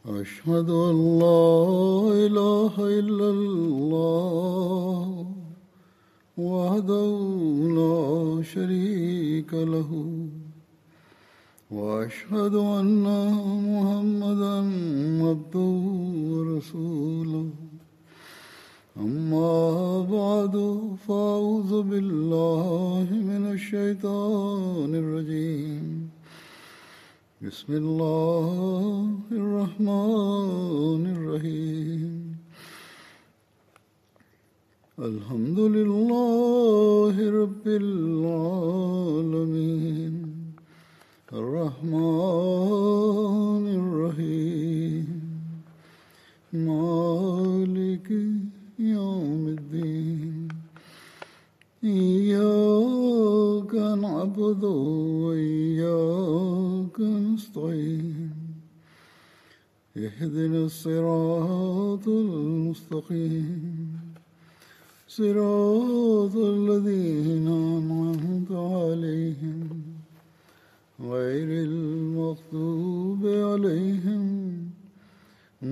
أشهد أن لا إله إلا الله وحده لا شريك له وأشهد أن محمدا عبده ورسوله أما بعد فأعوذ بالله من الشيطان الرجيم بسم الله الرحمن الرحيم الحمد لله رب العالمين الرحمن الرحيم مالك يوم الدين إياك نعبد وإياك نستعين اهدنا الصراط المستقيم صراط الذين أنعمت عليهم غير المغضوب عليهم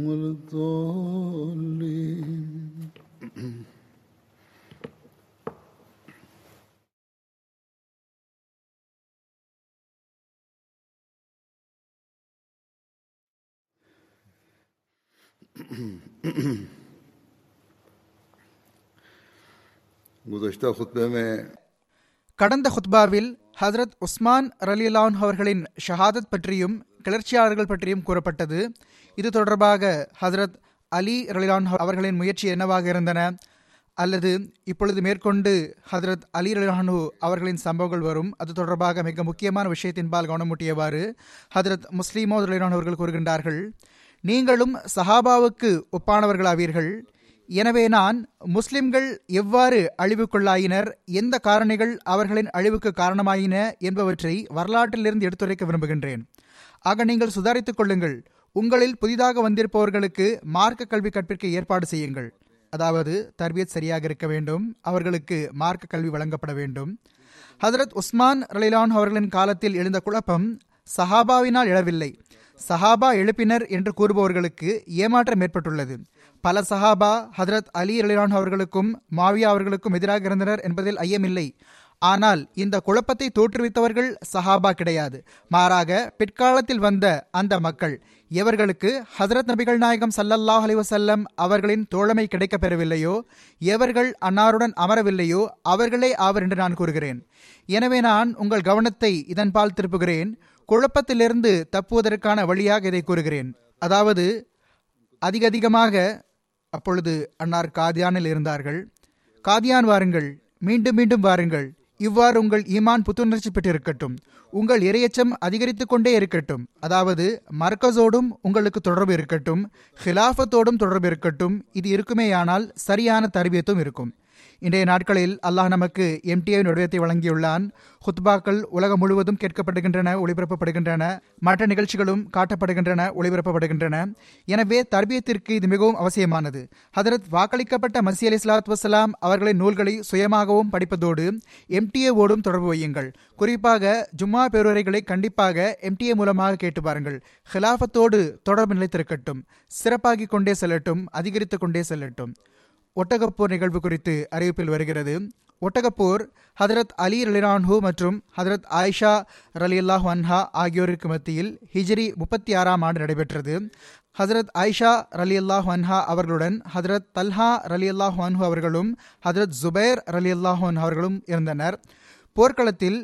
ولا الضالين. கடந்த ஹுத்பாவில் ஹஜ்ரத் உஸ்மான் ரலியல்லாஹு அன்ஹு அவர்களின் ஷஹாதத் பற்றியும் கிளர்ச்சியாளர்கள் பற்றியும் கூறப்பட்டது. இது தொடர்பாக ஹஜ்ரத் அலி ரலியல்லாஹு அன்ஹு அவர்களின் முயற்சி என்னவாக இருந்தன அல்லது இப்பொழுது மேற்கொண்டு ஹஜ்ரத் அலி ரலியல்லாஹு அன்ஹு அவர்களின் சம்பவங்கள் வரும், அது தொடர்பாக மிக முக்கியமான விஷயத்தின்பால் கவனமூட்டியவாறு ஹஜ்ரத் முஸ்லிமோ ரலியல்லாஹு அன்ஹு அவர்கள் கூறுகின்றார்கள், நீங்களும் சஹாபாவுக்கு ஒப்பானவர்களாவீர்கள். எனவே நான் முஸ்லிம்கள் எவ்வாறு அழிவுக்குள்ளாயினர், எந்த காரணிகள் அவர்களின் அழிவுக்கு காரணமாயின என்பவற்றை வரலாற்றிலிருந்து எடுத்துரைக்க விரும்புகின்றேன். ஆக நீங்கள் சுதாரித்துக் கொள்ளுங்கள். உங்களில் புதிதாக வந்திருப்பவர்களுக்கு மார்க்க கல்வி கற்பிக்க ஏற்பாடு செய்யுங்கள். அதாவது தர்பியத் சரியாக இருக்க வேண்டும், அவர்களுக்கு மார்க்க கல்வி வழங்கப்பட வேண்டும். ஹஜ்ரத் உஸ்மான் ரலியல்லாஹு அன்ஹு அவர்களின் காலத்தில் எழுந்த குழப்பம் சஹாபாவினால் எழவில்லை, சஹாபா எழுப்பினர் என்று கூறுபவர்களுக்கு ஏமாற்றம் ஏற்பட்டுள்ளது. பல சஹாபா ஹஜ்ரத் அலி ரலியல்லாஹு அவர்களுக்கும் மாவியா அவர்களுக்கும் எதிராக இருந்தனர் என்பதில் ஐயமில்லை. ஆனால் இந்த குழப்பத்தை தோற்றுவித்தவர்கள் சஹாபா கிடையாது, மாறாக பிற்காலத்தில் வந்த அந்த மக்கள். எவர்களுக்கு ஹஜ்ரத் நபிகள் நாயகம் ஸல்லல்லாஹு அலைஹி வஸல்லம் அவர்களின் தோழமை கிடைக்கப் பெறவில்லையோ, எவர்கள் அன்னாருடன் அமரவில்லையோ அவர்களே ஆவர் என்று நான் கூறுகிறேன். எனவே நான் உங்கள் கவனத்தை இதன்பால் திருப்புகிறேன். குழப்பத்திலிருந்து தப்புவதற்கான வழியாக இதை கூறுகிறேன். அதாவது அதிகமாக அப்பொழுது அன்னார் காதியானில் இருந்தார்கள். காதியான் வாருங்கள், மீண்டும் மீண்டும் வாருங்கள். இவ்வாறு உங்கள் ஈமான் புத்துணர்ச்சி பெற்றிருக்கட்டும், உங்கள் இறையச்சம் அதிகரித்து கொண்டே இருக்கட்டும். அதாவது மர்கஸோடும் உங்களுக்கு தொடர்பு இருக்கட்டும், ஹிலாஃபத்தோடும் தொடர்பு இருக்கட்டும். இது இருக்குமேயானால் சரியான தர்பியத்தும் இருக்கும். இன்றைய நாட்களில் அல்லாஹ் நமக்கு எம்டிஏவின் உடையத்தை வழங்கியுள்ளான். ஹுத்பாக்கள் உலகம் முழுவதும் கேட்கப்படுகின்றன, ஒளிபரப்பப்படுகின்றன. மற்ற நிகழ்ச்சிகளும் காட்டப்படுகின்றன, ஒளிபரப்பப்படுகின்றன. எனவே தர்பியத்திற்கு இது மிகவும் அவசியமானது. ஹதரத் வாக்களிக்கப்பட்ட மஸீஹ் அலைஹிஸ்ஸலாத்து வஸ்ஸலாம் அவர்களின் நூல்களை சுயமாகவும் படிப்பதோடு எம்டிஏவோடும் தொடர்பு வையுங்கள். குறிப்பாக ஜும்மா பேருரைகளை கண்டிப்பாக எம்டிஏ மூலமாக கேட்டு பாருங்கள். ஹிலாஃபத்தோடு தொடர்பு நிலைத்திருக்கட்டும், சிறப்பாகிக் கொண்டே செல்லட்டும், அதிகரித்து கொண்டே செல்லட்டும். ஒட்டகப்போர் நிகழ்வு குறித்து அறிவிப்பில் வருகிறது. ஒட்டகப்போர் ஹஜ்ரத் அலி ரலியல்லாஹு அன்ஹு மற்றும் ஹஜ்ரத் ஆயிஷா ரலியல்லாஹு அன்ஹா ஆகியோருக்கு மத்தியில் ஹிஜ்ரி 36 ஆண்டு நடைபெற்றது. ஹஜ்ரத் ஆயிஷா ரலியல்லாஹு அன்ஹா அவர்களுடன் ஹஜ்ரத் தல்ஹா ரலியல்லாஹு அன்ஹு அவர்களும் ஹஜ்ரத் ஜுபைர் ரலியல்லாஹு அன்ஹு அவர்களும் இருந்தனர். போர்க்களத்தில்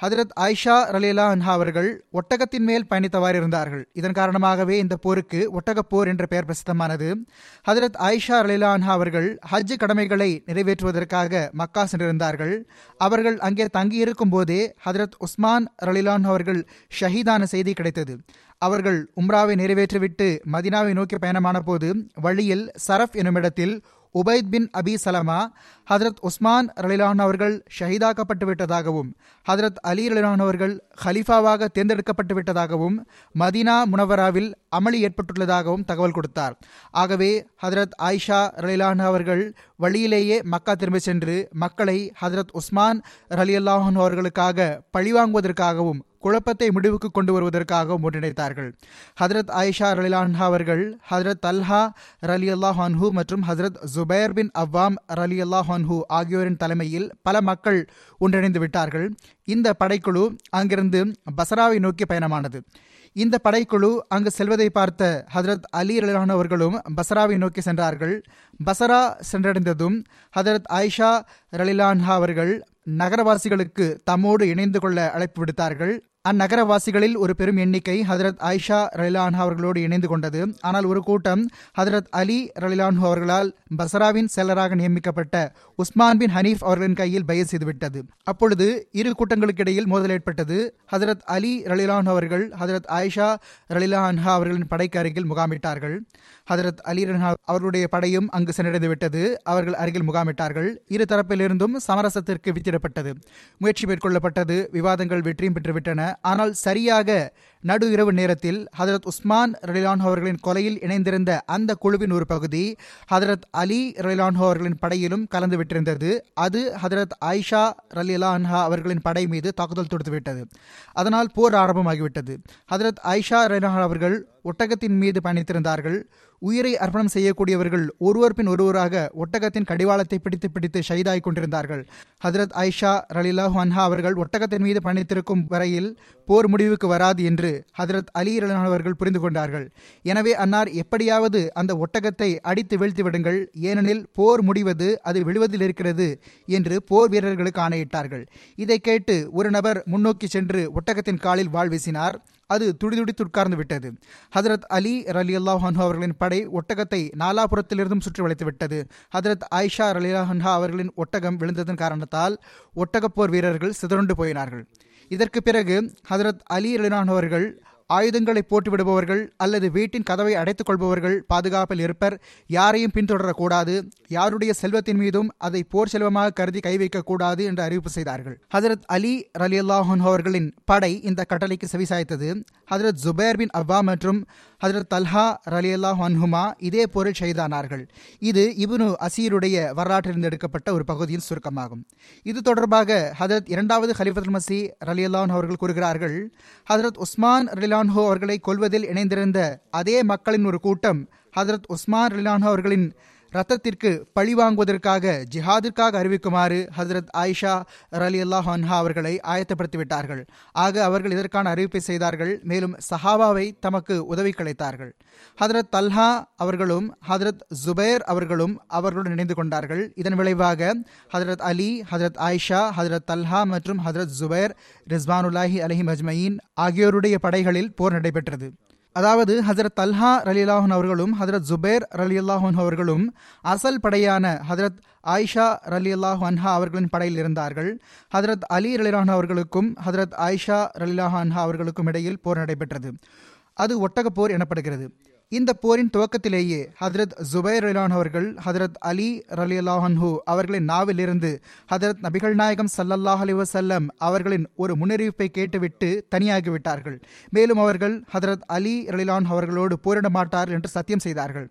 ஹஜ்ரத் ஆயிஷா ரலியல்லாஹு அன்ஹா அவர்கள் ஒட்டகத்தின் மேல் பயணித்தவாறு இருந்தார்கள். இதன் காரணமாகவே இந்த போருக்கு ஒட்டகப்போர் என்ற பெயர் பிரசித்தமானது. ஹஜ்ரத் ஆயிஷா ரலியல்லாஹு அன்ஹா அவர்கள் ஹஜ் கடமைகளை நிறைவேற்றுவதற்காக மக்கா சென்றிருந்தார்கள். அவர்கள் அங்கே தங்கியிருக்கும் போதே ஹஜ்ரத் உஸ்மான் ரலியல்லாஹு அன்ஹு அவர்கள் ஷஹீதான செய்தி கிடைத்தது. அவர்கள் உம்ராவை நிறைவேற்றிவிட்டு மதினாவை நோக்கி பயணமான போது வழியில் சரஃப் என்னுமிடத்தில் உபைத் பின் அபி சலமா ஹஜ்ரத் உஸ்மான் ரலியல்லாஹு அன்ஹு அவர்கள் ஷஹீதாக்கப்பட்டு விட்டதாகவும், ஹஜ்ரத் அலி ரலியல்லாஹு அன்ஹு அவர்கள் ஹலிஃபாவாக தேர்ந்தெடுக்கப்பட்டு விட்டதாகவும், மதீனா முனவராவில் அமளி ஏற்பட்டுள்ளதாகவும் தகவல் கொடுத்தார். ஆகவே ஹஜ்ரத் ஆயிஷா ரலியல்லாஹு அன்ஹு அவர்கள் வழியிலேயே மக்கா திரும்பி சென்று மக்களை ஹஜ்ரத் உஸ்மான் ரலியல்லாஹு அன்ஹு அவர்களுக்காக பழிவாங்குவதற்காகவும் குழப்பத்தை முடிவுக்கு கொண்டு வருவதற்காக ஒன்றிணைத்தார்கள். ஹதரத் ஆயிஷா ரலிலான்ஹா அவர்கள் ஹதரத் தல்ஹா ரலியல்லாஹு அன்ஹு மற்றும் ஹதரத் ஜுபைர் பின் அவ்வாம் ரலியல்லாஹு அன்ஹு ஆகியோரின் தலைமையில் பல மக்கள் ஒன்றிணைந்து விட்டார்கள். இந்த படைக்குழு அங்கிருந்து பசராவை நோக்கி பயணமானது. இந்த படைக்குழு அங்கு செல்வதை பார்த்த ஹதரத் அலி ரலிலான் அவர்களும் பசராவை நோக்கி சென்றார்கள். பசரா சென்றடைந்ததும் ஹதரத் ஆயிஷா ரலிலான்ஹா அவர்கள் நகரவாசிகளுக்கு தம்மோடு இணைந்து கொள்ள அழைப்பு விடுத்தார்கள். அந்நகரவாசிகளில் ஒரு பெரும் எண்ணிக்கை ஹதரத் ஆயிஷா ரலிலான்ஹா அவர்களோடு இணைந்து கொண்டது. ஆனால் ஒரு கூட்டம் ஹதரத் அலி ரலிலான்ஹு அவர்களால் பசராவின் செயலராக நியமிக்கப்பட்ட உஸ்மான் பின் ஹனீஃப் அவர்களின் கையில் பைஅத் செய்துவிட்டது. அப்பொழுது இரு கூட்டங்களுக்கிடையில் மோதல் ஏற்பட்டது. ஹதரத் அலி ரலிலான்ஹு அவர்கள் ஹதரத் ஆயிஷா ரலிலான்ஹா அவர்களின் படைக்கு அருகில் முகாமிட்டார்கள். ஹதரத் அலி ரலிலான்ஹு அவர்களுடைய படையும் அங்கு சென்றடைந்து விட்டது. அவர்கள் அருகில் முகாமிட்டார்கள். இரு தரப்பிலிருந்தும் சமரசத்திற்கு வித்திடப்பட்டது, முயற்சி மேற்கொள்ளப்பட்டது. விவாதங்கள் வெற்றியும் பெற்றுவிட்டன. ஆனால் சரியாக நடு இரவு நேரத்தில் ஹதரத் உஸ்மான் ரலிலான்ஹு அவர்களின் கொலையில் இணைந்திருந்த அந்த குழுவின் ஒரு பகுதி ஹதரத் அலி ரலிலான்ஹு அவர்களின் படையிலும் கலந்து விட்டிருந்தது. அது ஹதரத் ஆயிஷா ரலிலான்ஹா அவர்களின் படை மீது தாக்குதல் தொடுத்துவிட்டது. அதனால் போர் ஆரம்பமாகிவிட்டது. ஹதரத் ஆயிஷா ரலிலான்ஹா அவர்கள் ஒட்டகத்தின் மீது பயணித்திருந்தார்கள். உயிரை அர்ப்பணம் செய்யக்கூடியவர்கள் ஒருவர் பின் ஒருவராக ஒட்டகத்தின் கடிவாளத்தை பிடித்து பிடித்து ஷஹீதாய் கொண்டிருந்தார்கள். ஹதரத் ஆயிஷா ரலிலாஹு அன்ஹா அவர்கள் ஒட்டகத்தின் மீது பயணித்திருக்கும் வரையில் போர் முடிவுக்கு வராது என்று ஹதரத் அலி ரலிலான்ஹு அவர்கள் புரிந்து கொண்டார்கள். எனவே அன்னார், எப்படியாவது அந்த ஒட்டகத்தை அடித்து வீழ்த்தி விடுங்கள், ஏனெனில் போர் முடிவது அது விழுவதில் இருக்கிறது என்று போர் வீரர்களுக்கு ஆணையிட்டார்கள். இதை கேட்டு ஒரு நபர் முன்னோக்கி சென்று ஒட்டகத்தின் காலில் வாள் வீசினார். அது துடிதுடித்து உட்கார்ந்து விட்டது. ஹதரத் அலி ரலியல்லாஹு அன்ஹு அவர்களின் படை ஒட்டகத்தை நாலாபுரத்திலிருந்தும் சுற்றி வளைத்து விட்டது. ஹதரத் ஆயிஷா ரலியல்லாஹு அன்ஹா அவர்களின் ஒட்டகம் விழுந்ததன் காரணத்தால் ஒட்டகப்போர் வீரர்கள் சிதறுண்டு போயினார்கள். இதற்கு பிறகு ஹதரத் அலி ரலியல்லாஹு அன்ஹு அவர்கள், ஆயுதங்களை போட்டு விடுபவர்கள் அல்லது வீட்டின் கதவை அடைத்துக் கொள்பவர்கள் பாதுகாப்பில் இருப்பர், யாரையும் பின்தொடரக்கூடாது, யாருடைய செல்வத்தின் மீதும் அதை போர் செல்வமாக கருதி கை வைக்கக்கூடாது என்று அறிவிப்பு செய்தார்கள். ஹதரத் அலி ரலியல்லாஹு அன்ஹு அவர்களின் படை இந்த கட்டளைக்கு செவிசாய்த்தது. ஹதரத் ஜுபைர் பின் அவ்வா மற்றும் ஹதரத் தல்ஹா ரலியல்லாஹு அன்ஹுமா இதே போரில் ஷஹீதானார்கள். இது இப்னு அசீருடைய வரலாற்றிலிருந்து எடுக்கப்பட்ட ஒரு பகுதியின் சுருக்கமாகும். இது தொடர்பாக ஹதரத் இரண்டாவது ஹலீஃபத்துல் மசீஹ் ரலியல்லாஹு அன்ஹு அவர்கள் கூறுகிறார்கள், ஹதரத் உஸ்மான் ரலிலான்ஹு அவர்களை கொல்வதில் இணைந்திருந்த அதே மக்களின் ஒரு கூட்டம் ஹதரத் உஸ்மான் ரலிலான்ஹு அவர்களின் ரத்தத்திற்கு பழி வாங்குவதற்காக ஜிஹாதிற்காக அறிவிக்குமாறு ஹதரத் ஆயிஷா ரலியல்லாஹு அன்ஹா அவர்களை ஆயத்தப்படுத்திவிட்டார்கள். ஆக அவர்கள் இதற்கான அறிவிப்பை செய்தார்கள். மேலும் சஹாபாவை தமக்கு உதவி கிடைத்தார்கள். ஹதரத் தல்ஹா அவர்களும் ஹதரத் ஜுபைர் அவர்களும் அவர்களுடன் இணைந்து கொண்டார்கள். இதன் விளைவாக ஹதரத் அலி, ஹதரத் ஆயிஷா, ஹதரத் தல்ஹா மற்றும் ஹதரத் ஜுபைர் ரிஸ்வானுல்லாஹி அலைஹிம் அஜ்மயீன் ஆகியோருடைய படைகளில் போர் நடைபெற்றது. அதாவது ஹதரத் தல்ஹா ரலியல்லாஹு அன்ஹு அவர்களும் ஹதரத் ஜுபைர் ரலியல்லாஹு அன்ஹு அவர்களும் அசல் படையான ஹதரத் ஆயிஷா ரலியல்லாஹு அன்ஹா அவர்களின் படையில் இருந்தார்கள். ஹதரத் அலி ரலியல்லாஹு அன்ஹு அவர்களுக்கும் ஹதரத் ஆயிஷா ரலியல்லாஹு அன்ஹா அவர்களுக்கும் இடையில் போர் நடைபெற்றது. அது ஒட்டகப் போர் எனப்படுகிறது. இந்த போரின் துவக்கத்திலேயே ஹதரத் ஜுபைர் ரலிலான் அவர்கள் ஹதரத் அலி ரலியல்லாஹு அன்ஹு அவர்களின் நாவிலிருந்து ஹதரத் நபிகள் நாயகம் ஸல்லல்லாஹு அலைஹி வஸல்லம் அவர்களின் ஒரு முன்னறிவிப்பை கேட்டுவிட்டு தனியாகிவிட்டார்கள். மேலும் அவர்கள் ஹதரத் அலி ரலிலான் அவர்களோடு போரிட மாட்டார்கள் என்று சத்தியம் செய்தார்கள்.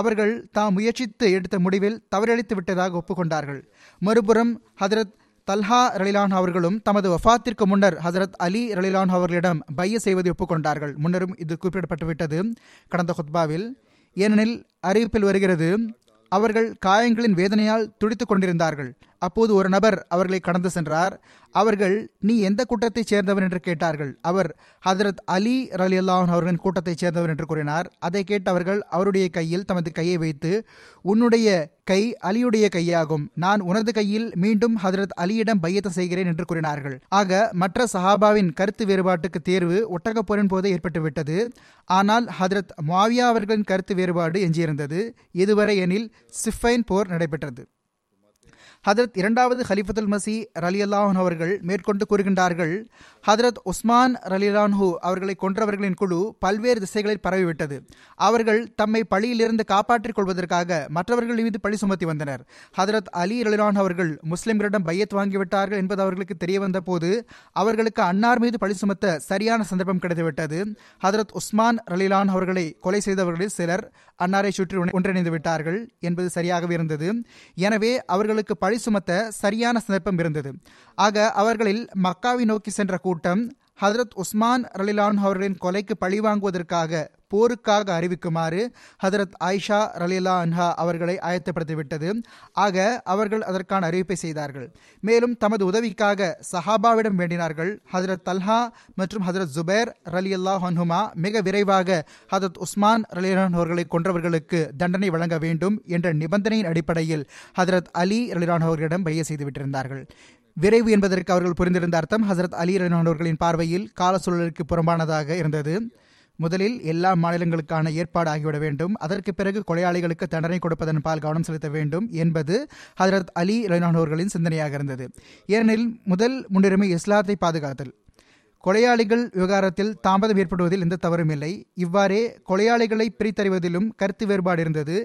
அவர்கள் தாம் முயற்சித்து எடுத்த முடிவில் தவறளித்து விட்டதாக ஒப்புக்கொண்டார்கள். மறுபுறம் ஹதரத் தல்ஹா ரலிலான் அவர்களும் தமது வஃபாத்திற்கு முன்னர் ஹதரத் அலி ரலிலான் அவர்களிடம் பைய செய்வதை ஒப்புக்கொண்டார்கள். முன்னரும் இது குறிப்பிடப்பட்டுவிட்டது கடந்த ஹுத்பாவில். ஏனெனில் அறிவிப்பில் வருகிறது, அவர்கள் காயங்களின் வேதனையால் துடித்து கொண்டிருந்தார்கள். அப்போது ஒரு நபர் அவர்களை கடந்து சென்றார். அவர்கள், நீ எந்த கூட்டத்தைச் சேர்ந்தவர் என்று கேட்டார்கள். அவர் ஹதரத் அலி ரலியல்லாஹு அவர்களின் கூட்டத்தைச் சேர்ந்தவர் என்று கூறினார். அதை கேட்டு அவர்கள் அவருடைய கையில் தமது கையை வைத்து, உன்னுடைய கை அலியுடைய கையாகும், நான் உனது கையில் மீண்டும் ஹதரத் அலியிடம் பையத்தை செய்கிறேன் என்று கூறினார்கள். ஆக மற்ற சஹாபாவின் கருத்து வேறுபாட்டுக்கு தேர்வு ஒட்டகப் போரின் போதே ஏற்பட்டுவிட்டது. ஆனால் ஹதரத் முஆவியா அவர்களின் கருத்து வேறுபாடு எஞ்சியிருந்தது. இதுவரை எனில் சிஃபைன் போர் நடைபெற்றது. ஹதரத் இரண்டாவது ஹலிஃபத்துல் மசீஹ் ரலியல்லாஹு அன்ஹு அவர்கள் மேற்கொண்டு கூறுகின்றார்கள், ஹதரத் உஸ்மான் ரலியல்லாஹு அன்ஹு அவர்களை கொன்றவர்களின் குழு பல்வேறு திசைகளில் பரவிவிட்டது. அவர்கள் தம்மை பழியிலிருந்து காப்பாற்றிக் கொள்வதற்காக மற்றவர்கள் மீது பழி சுமத்தி வந்தனர். ஹதரத் அலி ரலியல்லாஹு அன்ஹு அவர்கள் முஸ்லிம்களிடம் பையத் வாங்கிவிட்டார்கள் என்பது அவர்களுக்கு தெரிய வந்த போது அவர்களுக்கு அன்னார் மீது பழி சுமத்த சரியான சந்தர்ப்பம் கிடைத்துவிட்டது. ஹதரத் உஸ்மான் ரலியல்லாஹு அன்ஹு அவர்களை கொலை செய்தவர்களில் சிலர் அன்னாரை சுற்றி ஒன்றிணைந்து விட்டார்கள் என்பது சரியாகவே இருந்தது. எனவே அவர்களுக்கு பழி சுமத்த சரியான சந்தர்ப்பம் இருந்தது. ஆக அவர்களில் மக்காவை நோக்கி சென்ற கூட்டம் ஹதரத் உஸ்மான் ரலியல்லாஹு அன்ஹு அவர்களின் கொலைக்கு பழிவாங்குவதற்காக போருக்காக அறிவிக்குமாறு ஹதரத் ஆயிஷா ரலியல்லாஹு அன்ஹா அவர்களை ஆயத்தப்படுத்திவிட்டது. ஆக அவர்கள் அதற்கான அறிவிப்பை செய்தார்கள். மேலும் தமது உதவிக்காக சஹாபாவிடம் வேண்டினார்கள். ஹதரத் தல்ஹா மற்றும் ஹதரத் ஜுபேர் ரலியல்லாஹு அன்ஹுமா மிக விரைவாக ஹதரத் உஸ்மான் ரலியல்லாஹு அன்ஹு அவர்களை கொன்றவர்களுக்கு தண்டனை வழங்க வேண்டும் என்ற நிபந்தனையின் அடிப்படையில் ஹதரத் அலி ரலியல்லாஹு அன்ஹு அவர்களிடம் பைய செய்துவிட்டிருந்தார்கள். விரைவு என்பதற்கு அவர்கள் புரிந்திருந்த அர்த்தம் ஹசரத் அலி ரலியல்லாஹு அவர்களின் பார்வையில் காலசூழலுக்கு புறம்பானதாக இருந்தது. முதலில் எல்லா மாநிலங்களுக்கான ஏற்பாடு ஆகிவிட வேண்டும், அதற்கு பிறகு கொலையாளிகளுக்கு தண்டனை கொடுப்பதன் பால் கவனம் செலுத்த வேண்டும் என்பது ஹசரத் அலி ரலியல்லாஹு அவர்களின் சிந்தனையாக இருந்தது. ஏனெனில் முதல் முன்னுரிமை இஸ்லாத்தை பாதுகாத்தல். கொலையாளிகள் விவகாரத்தில் தாமதம் ஏற்படுவதில் எந்த தவறும் இல்லை. இவ்வாறே கொலையாளிகளை பிரித்தறிவதிலும் கருத்து வேறுபாடு இருந்தது.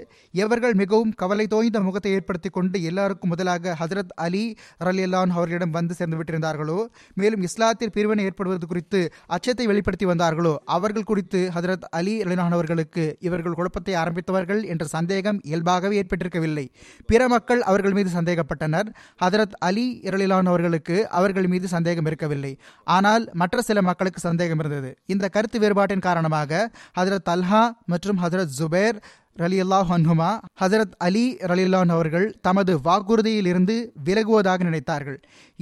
எவர்கள் மிகவும் கவலை தோய்ந்த முகத்தை ஏற்படுத்தி கொண்டு எல்லாருக்கும் முதலாக ஹதரத் அலி ரலியல்லாஹு அன்ஹு அவர்களிடம் வந்து சேர்ந்துவிட்டிருந்தார்களோ, மேலும் இஸ்லாத்தில் பிரிவினை ஏற்படுவது குறித்து அச்சத்தை வெளிப்படுத்தி வந்தார்களோ, அவர்கள் குறித்து ஹதரத் அலி ரலியல்லாஹு அன்ஹு அவர்களுக்கு இவர்கள் குழப்பத்தை ஆரம்பித்தவர்கள் என்ற சந்தேகம் இயல்பாகவே ஏற்பட்டிருக்கவில்லை. பிற மக்கள் அவர்கள் மீது சந்தேகப்பட்டனர், ஹதரத் அலி ரலியல்லாஹு அன்ஹு அவர்களுக்கு அவர்கள் மீது சந்தேகம் இருக்கவில்லை. ஆனால் மற்ற சில மக்களுக்கு சந்தேகம் இருந்தது. இந்த கருத்து வேறுபாட்டின் காரணமாக ஹதரத் தல்ஹா மற்றும் ஹதரத் ஜுபேர் ரலியல்லாஹு அன்ஹுமா ஹதரத் அலி ரலியல்லாஹு அன்ஹு அவர்கள் தமது வாக்குறுதியில் இருந்து விலகுவதாக நினைத்தார்கள்.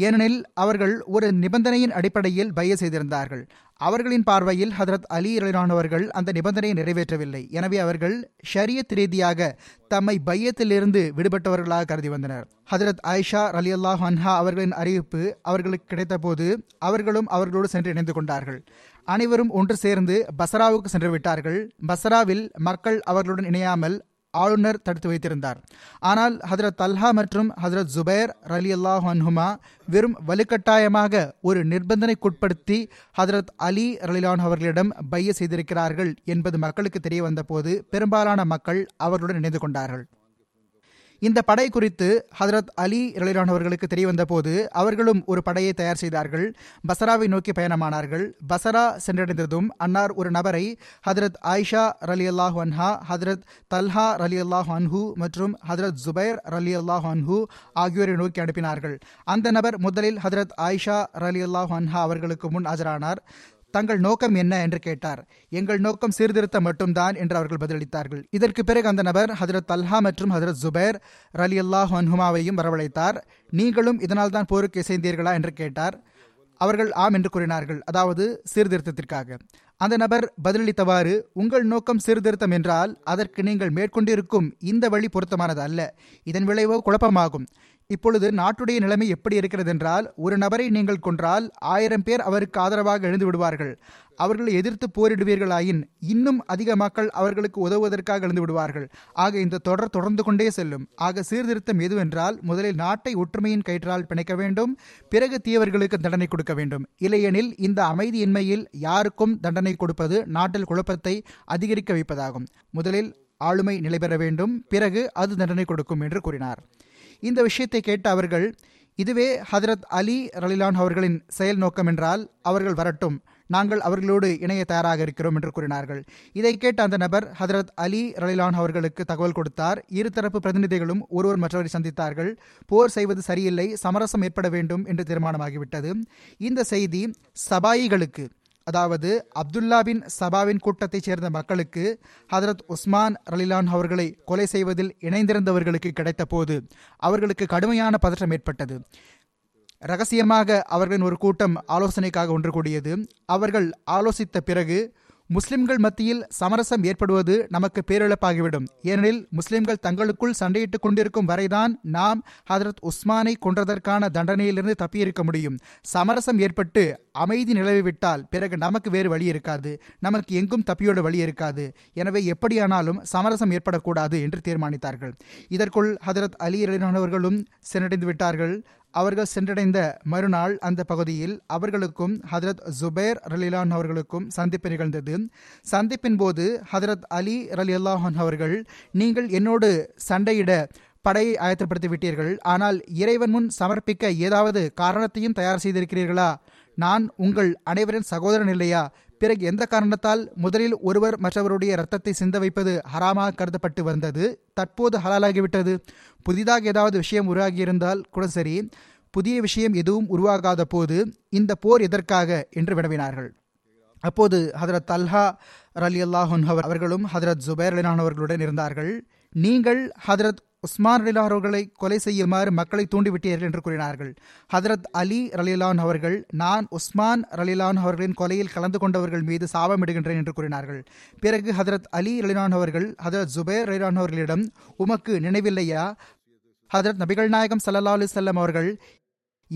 ஏனெனில் அவர்கள் ஒரு நிபந்தனையின் அடிப்படையில் பைய செய்திருந்தார்கள். அவர்களின் பார்வையில் ஹதரத் அலி ரலியல்லாஹு அன்ஹு அவர்கள் அந்த நிபந்தனையை நிறைவேற்றவில்லை. எனவே அவர்கள் ஷரியத் ரீதியாக தம்மை பையத்திலிருந்து விடுபட்டவர்களாக கருதி வந்தனர். ஹதரத் ஆயிஷா ரலியல்லாஹு அன்ஹா அவர்களின் அறிவிப்பு அவர்களுக்கு கிடைத்த போது அவர்களும் அவர்களோடு சென்று இணைந்து கொண்டார்கள். அனைவரும் ஒன்று சேர்ந்து பஸ்ராவுக்கு சென்று விட்டார்கள். பஸ்ராவில் மக்கள் அவர்களுடன் இணையாமல் ஆளுநர் தடுத்து வைத்திருந்தார். ஆனால் ஹதரத் தல்ஹா மற்றும் ஹதரத் ஜுபேர் ரலியல்லாஹு அன்ஹுமா வெறும் வலுக்கட்டாயமாக ஒரு நிர்பந்தனைக்குட்படுத்தி ஹதரத் அலி ரலியல்லாஹு அன்ஹு அவர்களிடம் பைய செய்திருக்கிறார்கள் என்பது மக்களுக்கு தெரிய வந்தபோது பெரும்பாலான மக்கள் அவர்களுடன் இணைந்து கொண்டார்கள். இந்த படை குறித்து ஹதரத் அலி ரலியல்லாஹு அன்ஹு அவர்களுக்கு தெரிய வந்தபோது அவர்களும் ஒரு படையை தயார் செய்தார்கள். பஸ்ராவை நோக்கி பயணமானார்கள். பஸ்ரா சென்றடைந்ததும் அன்னார் ஒரு நபரை ஹதரத் ஆயிஷா ரலியல்லாஹு அன்ஹா, ஹதரத் தல்ஹா ரலியல்லாஹு அன்ஹு மற்றும் ஹதரத் ஜுபைர் ரலியல்லாஹு அன்ஹு ஆகியோரை நோக்கி அனுப்பினார்கள். அந்த நபர் முதலில் ஹதரத் ஆயிஷா ரலியல்லாஹு அன்ஹா அவர்களுக்கு முன் ஆஜரானார். தங்கள் நோக்கம் என்ன என்று கேட்டார். எங்கள் நோக்கம் சீர்திருத்தம் மட்டும்தான் என்று அவர்கள் பதிலளித்தார்கள். இதற்கு பிறகு அந்த நபர் ஹதரத் தல்ஹா மற்றும் ஹதரத் ஜுபேர் ரலியல்லாஹு அன்ஹுமாவையும் வரவழைத்தார். நீங்களும் இதனால் தான் போருக்கு இசைந்தீர்களா என்று கேட்டார். அவர்கள் ஆம் என்று கூறினார்கள், அதாவது சீர்திருத்தத்திற்காக. அந்த நபர் பதிலளித்தவாறு, உங்கள் நோக்கம் சீர்திருத்தம் என்றால் அதற்கு நீங்கள் மேற்கொண்டிருக்கும் இந்த வழி பொருத்தமானது அல்ல, இதன் விளைவோ குழப்பமாகும். இப்பொழுது நாட்டுடைய நிலைமை எப்படி இருக்கிறது என்றால், ஒரு நபரை நீங்கள் கொன்றால் 1000 பேர் அவருக்கு ஆதரவாக எழுந்து விடுவார்கள். அவர்களை எதிர்த்து போரிடுவீர்களாயின் இன்னும் அதிக மக்கள் அவர்களுக்கு உதவுவதற்காக எழுந்து விடுவார்கள். ஆக இந்த தொடர் தொடர்ந்து கொண்டே செல்லும். ஆக சீர்திருத்தம் எதுவென்றால் முதலில் நாட்டை ஒற்றுமையின் கயிற்றால் பிணைக்க வேண்டும், பிறகு தீயவர்களுக்கு தண்டனை கொடுக்க வேண்டும். இல்லையெனில் இந்த அமைதியின்மையில் யாருக்கும் தண்டனை கொடுப்பது நாட்டில் குழப்பத்தை அதிகரிக்க வைப்பதாகும். முதலில் ஆளுமை நிலை பெற வேண்டும், பிறகு அது தண்டனை கொடுக்கும் என்று கூறினார். இந்த விஷயத்தை கேட்ட அவர்கள், இதுவே ஹதரத் அலி ரலியல்லாஹு அன்ஹு அவர்களின் செயல் நோக்கம் என்றால் அவர்கள் வரட்டும், நாங்கள் அவர்களோடு இணைய தயாராக இருக்கிறோம் என்று கூறினார்கள். இதை கேட்ட அந்த நபர் ஹதரத் அலி ரலியல்லாஹு அன்ஹு அவர்களுக்கு தகவல் கொடுத்தார். இருதரப்பு பிரதிநிதிகளும் ஒருவர் மற்றவரை சந்தித்தார்கள். போர் செய்வது சரியில்லை, சமரசம் ஏற்பட வேண்டும் என்று தீர்மானமாகிவிட்டது. இந்த செய்தி சபாயிகளுக்கு, அதாவது அப்துல்லா பின் சபாவின் கூட்டத்தைச் சேர்ந்த மக்களுக்கு ஹதரத் உஸ்மான் ரலியல்லாஹு அன்ஹு அவர்களை கொலை செய்வதில் இணைந்திருந்தவர்களுக்கு கிடைத்த போது அவர்களுக்கு கடுமையான பதற்றம் ஏற்பட்டது. இரகசியமாக அவர்களின் ஒரு கூட்டம் ஆலோசனைக்காக ஒன்று கூடியது. அவர்கள் ஆலோசித்த பிறகு, முஸ்லிம்கள் மத்தியில் சமரசம் ஏற்படுவது நமக்கு பேரிழப்பாகிவிடும். ஏனெனில் முஸ்லிம்கள் தங்களுக்குள் சண்டையிட்டு கொண்டிருக்கும் வரைதான் நாம் ஹதரத் உஸ்மானை கொன்றதற்கான தண்டனையிலிருந்து தப்பியிருக்க முடியும். சமரசம் ஏற்பட்டு அமைதி நிலவிவிட்டால் பிறகு நமக்கு வேறு வழி இருக்காது, நமக்கு எங்கும் தப்பியோட வழி இருக்காது. எனவே எப்படியானாலும் சமரசம் ஏற்படக்கூடாது என்று தீர்மானித்தார்கள். இதற்குள் ஹதரத் அலி ரலியல்லாஹு அவர்களும் சென்றடைந்து விட்டார்கள். அவர்கள் சென்றடைந்த மறுநாள் அந்த பகுதியில் அவர்களுக்கும் ஹதரத் ஜுபேர் ரலியல்லாஹு அன்ஹு அவர்களுக்கும் சந்திப்பு நிகழ்ந்தது. சந்திப்பின் போது ஹதரத் அலி ரலியல்லாஹு அன்ஹு அவர்கள், நீங்கள் என்னோடு சண்டையிட படையை ஆயத்தப்படுத்தி விட்டீர்கள், ஆனால் இறைவன் முன் சமர்ப்பிக்க ஏதாவது காரணத்தையும் தயார் செய்திருக்கிறீர்களா? நான் உங்கள் அனைவரின் சகோதரன் இல்லையா? பிறகு எந்த காரணத்தால் முதலில் ஒருவர் மற்றவருடைய இரத்தத்தை சிந்த வைப்பது ஹராமாக கருதப்பட்டு வந்தது, தற்போது ஹலாலாகிவிட்டது? புதிதாக ஏதாவது விஷயம் உருவாகியிருந்தால் கூட சரி, புதிய விஷயம் எதுவும் உருவாகாத போது இந்த போர் எதற்காக என்று வினவினார்கள். அப்போது ஹதரத் தல்ஹா ரலியல்லாஹு அன்ஹு அவர்களும் ஹதரத் ஜுபைர் அவர்களுடன் இருந்தார்கள். நீங்கள் ஹதரத் உஸ்மான் ரலியல்லாஹு அவர்களை கொலை செய்யுமாறு மக்களை தூண்டிவிட்டீர்கள் என்று கூறினார்கள். ஹதரத் அலி ரலியல்லாஹு அன்ஹு அவர்கள், நான் உஸ்மான் ரலியல்லாஹு அன்ஹு அவர்களின் கொலையில் கலந்து கொண்டவர்கள் மீது சாபமிடுகின்றேன் என்று கூறினார்கள். பிறகு ஹதரத் அலி ரலியல்லாஹு அன்ஹு அவர்கள் ஹதரத் ஜுபைர் ரலியல்லாஹு அன்ஹு அவர்களிடம், உமக்கு நினைவில்லையா, ஹதரத் நபிகள் நாயகம் ஸல்லல்லாஹு அலைஹி வஸல்லம் அவர்கள்,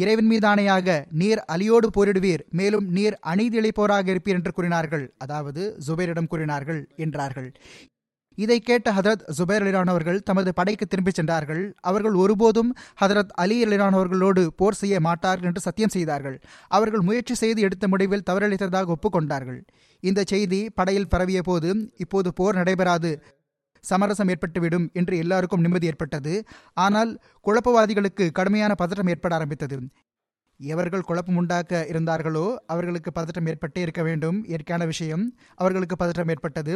இறைவன் மீதானையாக நீர் அலியோடு போரிடுவீர், மேலும் நீர் அநீதி இழைப்போராக இருப்பீர் என்று கூறினார்கள், அதாவது ஜுபைரிடம் கூறினார்கள் என்றார்கள். இதை கேட்ட ஹதரத் ஜுபைர் அலிரானவர்கள் தமது படைக்கு திரும்பிச் சென்றார்கள். அவர்கள் ஒருபோதும் ஹதரத் அலி அலிரானவர்களோடு போர் செய்ய மாட்டார்கள் என்று சத்தியம் செய்தார்கள். அவர்கள் முயற்சி செய்து எடுத்த முடிவில் தவறளித்ததாக ஒப்புக்கொண்டார்கள். இந்த செய்தி படையில் பரவிய போது, இப்போது போர் நடைபெறாது, சமரசம் ஏற்பட்டுவிடும் என்று எல்லாருக்கும் நிம்மதி ஏற்பட்டது. ஆனால் குழப்பவாதிகளுக்கு கடுமையான பதற்றம் ஏற்பட ஆரம்பித்தது. எவர்கள் குழப்பம் உண்டாக்க இருந்தார்களோ அவர்களுக்கு பதற்றம் ஏற்பட்டே இருக்க வேண்டும். இயற்கையான விஷயம், அவர்களுக்கு பதற்றம் ஏற்பட்டது.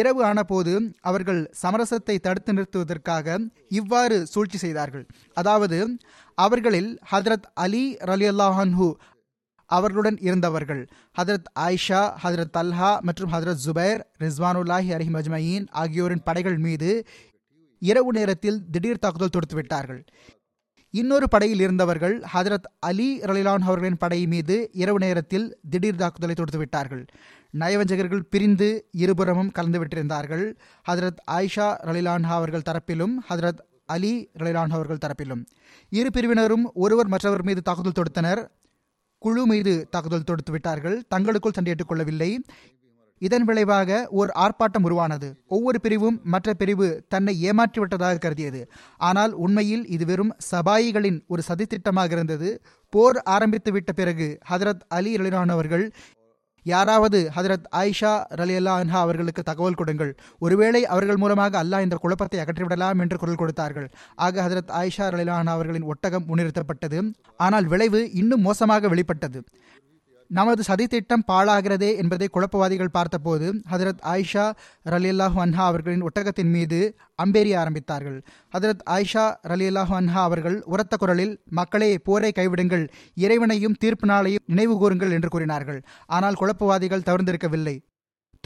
இரவு ஆன போது அவர்கள் சமரசத்தை தடுத்து நிறுத்துவதற்காக இவ்வாறு சூழ்ச்சி செய்தார்கள். அதாவது அவர்களில் ஹதரத் அலி ரலியல்லாஹு அன்ஹு அவர்களுடன் இருந்தவர்கள் ஹதரத் ஆயிஷா, ஹதரத் தல்ஹா மற்றும் ஹதரத் ஜுபைர் ரிஸ்வானுல்லாஹி அலைஹிம் அஜ்மயீன் ஆகியோரின் படைகள் மீது இரவு நேரத்தில் திடீர் தாக்குதல் தொடுத்துவிட்டார்கள். இன்னொரு படையில் இருந்தவர்கள் ஹதரத் அலி ரலியல்லாஹு அன்ஹு அவர்களின் படை மீது இரவு நேரத்தில் திடீர் தாக்குதலை தொடுத்துவிட்டார்கள். நயவஞ்சகர்கள் பிரிந்து இருபுறமும் கலந்துவிட்டிருந்தார்கள். ஹதரத் ஆயிஷா ரலியல்லாஹு அன்ஹா அவர்கள் தரப்பிலும் ஹதரத் அலி ரலியல்லாஹு அன்ஹு அவர்கள் தரப்பிலும் இரு பிரிவினரும் ஒருவர் மற்றவர் மீது தாக்குதல் தொடுத்தனர். குழு மீது தாக்குதல் தொடுத்து விட்டார்கள். தங்களுக்குள் சண்டையிட்டுக் கொள்ளவில்லை. இதன் விளைவாக ஓர் ஆர்ப்பாட்டம் உருவானது. ஒவ்வொரு பிரிவும் மற்ற பிரிவு தன்னை ஏமாற்றிவிட்டதாக கருதியது. ஆனால் உண்மையில் இது வெறும் சபாயிகளின் ஒரு சதித்திட்டமாக இருந்தது. போர் ஆரம்பித்து விட்ட பிறகு ஹதரத் அலி ரலியல்லாஹு அவர்கள், யாராவது ஹதரத் ஆயிஷா ரலியல்லாஹு அன்ஹா அவர்களுக்கு தகவல் கொடுங்கள், ஒருவேளை அவர்கள் மூலமாக அல்லாஹ் இந்த குழப்பத்தை அகற்றிவிடலாம் என்று குரல் கொடுத்தார்கள். ஆக ஹதரத் ஆயிஷா ரலியல்லாஹு அன்ஹா அவர்களின் ஒட்டகம் முன்னிறுத்தப்பட்டது. ஆனால் விளைவு இன்னும் மோசமாக வெளிப்பட்டது. நமது சதித்திட்டம் பாழாகிறதே என்பதை குழப்பவாதிகள் பார்த்தபோது ஹதரத் ஆயிஷா ரலியல்லாஹு அன்ஹா அவர்களின் ஒட்டகத்தின் மீது அம்பேரிய ஆரம்பித்தார்கள். ஹதரத் ஆயிஷா ரலியல்லாஹு அன்ஹா அவர்கள் உரத்த குரலில், மக்களே போரை கைவிடுங்கள், இறைவனையும் தீர்ப்பு நாளையும் நினைவு கூறுங்கள் என்று கூறினார்கள். ஆனால் குழப்பவாதிகள் தவிர்த்திருக்கவில்லை.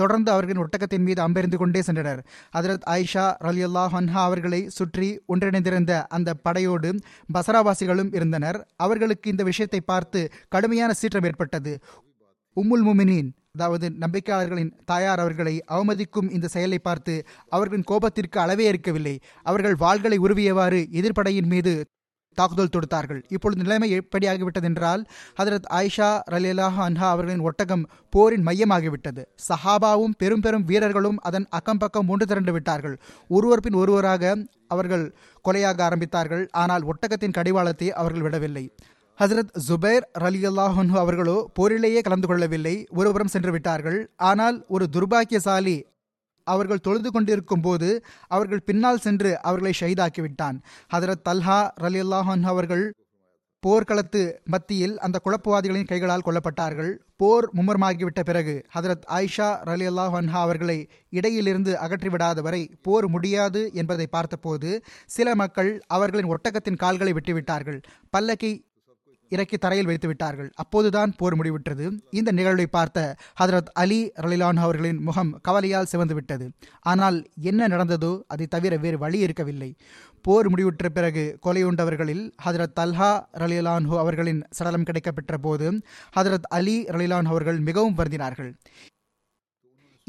தொடர்ந்து அவர்களின் ஒட்டகத்தின் மீது அம்பெறிந்து கொண்டே சென்றனர். ஹதரத் ஆயிஷா ரலியல்லாஹு அன்ஹா அவர்களை சுற்றி ஒன்றிணைந்திருந்த அந்த படையோடு பசராவாசிகளும் இருந்தனர். அவர்களுக்கு இந்த விஷயத்தை பார்த்து கடுமையான சீற்றம் ஏற்பட்டது. உம்முல் முமினின், அதாவது நம்பிக்கையாளர்களின் தாயார் அவர்களை அவமதிக்கும் இந்த செயலை பார்த்து அவர்களின் கோபத்திற்கு அளவே இருக்கவில்லை. அவர்கள் வாள்களை உருவியவாறு எதிர்ப்படையின் மீது தாக்குதல் தொடுத்தார்கள். இப்பொழுது நிலைமை எப்படியாகிவிட்டதென்றால் ஹதரத் ஆயிஷா ரலியல்லாஹு அன்ஹா அவர்களின் ஒட்டகம் போரின் மையமாகிவிட்டது. சஹாபாவும் பெரும் பெரும் வீரர்களும் அதன் அக்கம்பக்கம் ஒன்று திரண்டு விட்டார்கள். ஒருவர் பின் ஒருவராக அவர்கள் கொலையாக ஆரம்பித்தார்கள். ஆனால் ஒட்டகத்தின் கடிவாளத்தை அவர்கள் விடவில்லை. ஹசரத் ஜுபைர் ரலியல்லாஹு அன்ஹு அவர்களோ போரிலேயே கலந்து கொள்ளவில்லை. ஒருவரும் சென்று விட்டார்கள். ஆனால் ஒரு துர்பாக்கியசாலி அவர்கள் தொழுது கொண்டிருக்கும் போது அவர்கள் பின்னால் சென்று அவர்களை ஷஹீதாக்கிவிட்டான். ஹதரத் தல்ஹா ரலியல்லாஹு அன்ஹு அவர்கள் போர்க்களத்து மத்தியில் அந்த குழப்பவாதிகளின் கைகளால் கொல்லப்பட்டார்கள். போர் மும்முரமாகிவிட்ட பிறகு ஹதரத் ஆயிஷா ரலியல்லாஹு அன்ஹா அவர்களை இடையிலிருந்து அகற்றிவிடாத வரை போர் முடியாது என்பதை பார்த்தபோது சில மக்கள் அவர்களின் ஒட்டகத்தின் கால்களை வெட்டிவிட்டார்கள். பல்லக்கை இறக்கி தரையில் வைத்து விட்டார்கள். அப்போதுதான் போர் முடிவுற்றது. இந்த நிகழ்வை பார்த்த ஹதரத் அலி ரலியல்லாஹு அன்ஹு அவர்களின் முகம் கவலையால் சிவந்து விட்டது. ஆனால் என்ன நடந்ததோ அதை தவிர வேறு வழி இருக்கவில்லை. போர் முடிவுற்ற பிறகு கொலையுண்டவர்களில் ஹதரத் தல்ஹா ரலியல்லாஹு அன்ஹு அவர்களின் சடலம் கிடைக்கப்பெற்ற போது ஹதரத் அலி ரலியல்லாஹு அன்ஹு அவர்கள் மிகவும் வருந்தினார்கள்.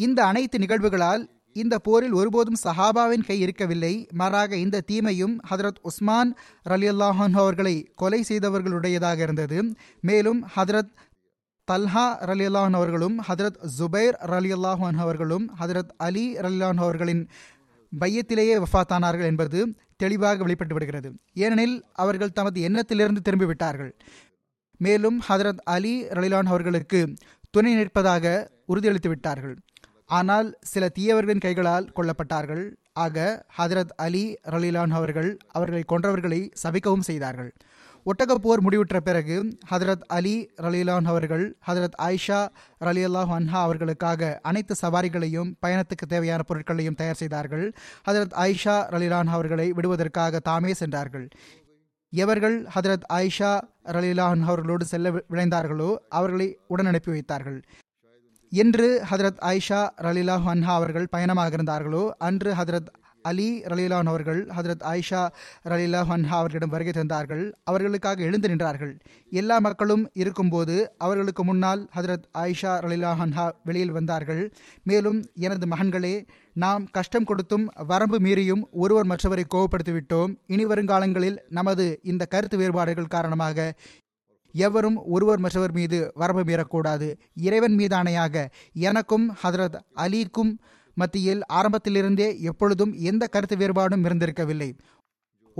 இந்த அனைத்து நிகழ்வுகளால் இந்த போரில் ஒருபோதும் சஹாபாவின் கை இருக்கவில்லை. மாறாக இந்த தீமையும் ஹதரத் உஸ்மான் ரலியல்லாஹு அன்ஹு அவர்களை கொலை செய்தவர்களுடையதாக இருந்தது. மேலும் ஹதரத் தல்ஹா ரலியல்லாஹு அன்ஹு அவர்களும் ஹதரத் ஜுபைர் ரலியல்லாஹு அன்ஹு அவர்களும் ஹதரத் அலி ரலியல்லாஹு அன்ஹு அவர்களின் பையத்திலேயே வஃபாத்தானார்கள் என்பது தெளிவாக வெளிப்பட்டு விடுகிறது. ஏனெனில் அவர்கள் தமது எண்ணத்திலிருந்து திரும்பிவிட்டார்கள். மேலும் ஹதரத் அலி ரலியல்லாஹு அன்ஹு அவர்களுக்கு துணை நிற்பதாக உறுதியளித்து விட்டார்கள். ஆனால் சில தீயவர்களின் கைகளால் கொல்லப்பட்டார்கள். ஆக ஹதரத் அலி ரலியல்லாஹு அன்ஹு அவர்களை கொன்றவர்களை சபிக்கவும் செய்தார்கள். ஒட்டகப் போர் முடிவுற்ற பிறகு ஹதரத் அலி ரலியல்லாஹு அன்ஹு அவர்கள் ஹதரத் ஆயிஷா ரலியல்லாஹு அன்ஹா அவர்களுக்காக அனைத்து சவாரிகளையும் பயணத்துக்கு தேவையான பொருட்களையும் தயார் செய்தார்கள். ஹதரத் ஆயிஷா ரலியல்லாஹு அன்ஹா அவர்களை விடுவதற்காக தாமே சென்றார்கள். எவர்கள் ஹதரத் ஆயிஷா ரலியல்லாஹு அவர்களோடு செல்ல விளைந்தார்களோ அவர்களை உடன் அனுப்பி வைத்தார்கள். என்று ஹதரத் ஆயிஷா ரலியல்லாஹு அன்ஹா அவர்கள் பயணமாக இருந்தார்களோ அன்று ஹதரத் அலி ரலியல்லாஹு அவர்கள் ஹதரத் ஆயிஷா ரலியல்லாஹு அன்ஹா அவர்களிடம் வருகை தந்தார்கள். அவர்களுக்காக எழுந்து நின்றார்கள். எல்லா மக்களும் இருக்கும்போது அவர்களுக்கு முன்னால் ஹதரத் ஆயிஷா ரலியல்லாஹு அன்ஹா வெளியில் வந்தார்கள். மேலும், "எனது மகன்களே, நாம் கஷ்டம் கொடுத்தும் வரம்பு மீறியும் ஒருவர் மற்றவரை கோபப்படுத்திவிட்டோம். இனி வருங்காலங்களில் நமது இந்த கருத்து வேறுபாடுகள் காரணமாக எவரும் ஒருவர் மற்றவர் மீது வரம்பு மீறக்கூடாது. இறைவன் மீதானையாக எனக்கும் ஹதரத் அலிக்கும் மத்தியில் ஆரம்பத்திலிருந்தே எப்பொழுதும் எந்த கருத்து வேறுபாடும் இருந்திருக்கவில்லை.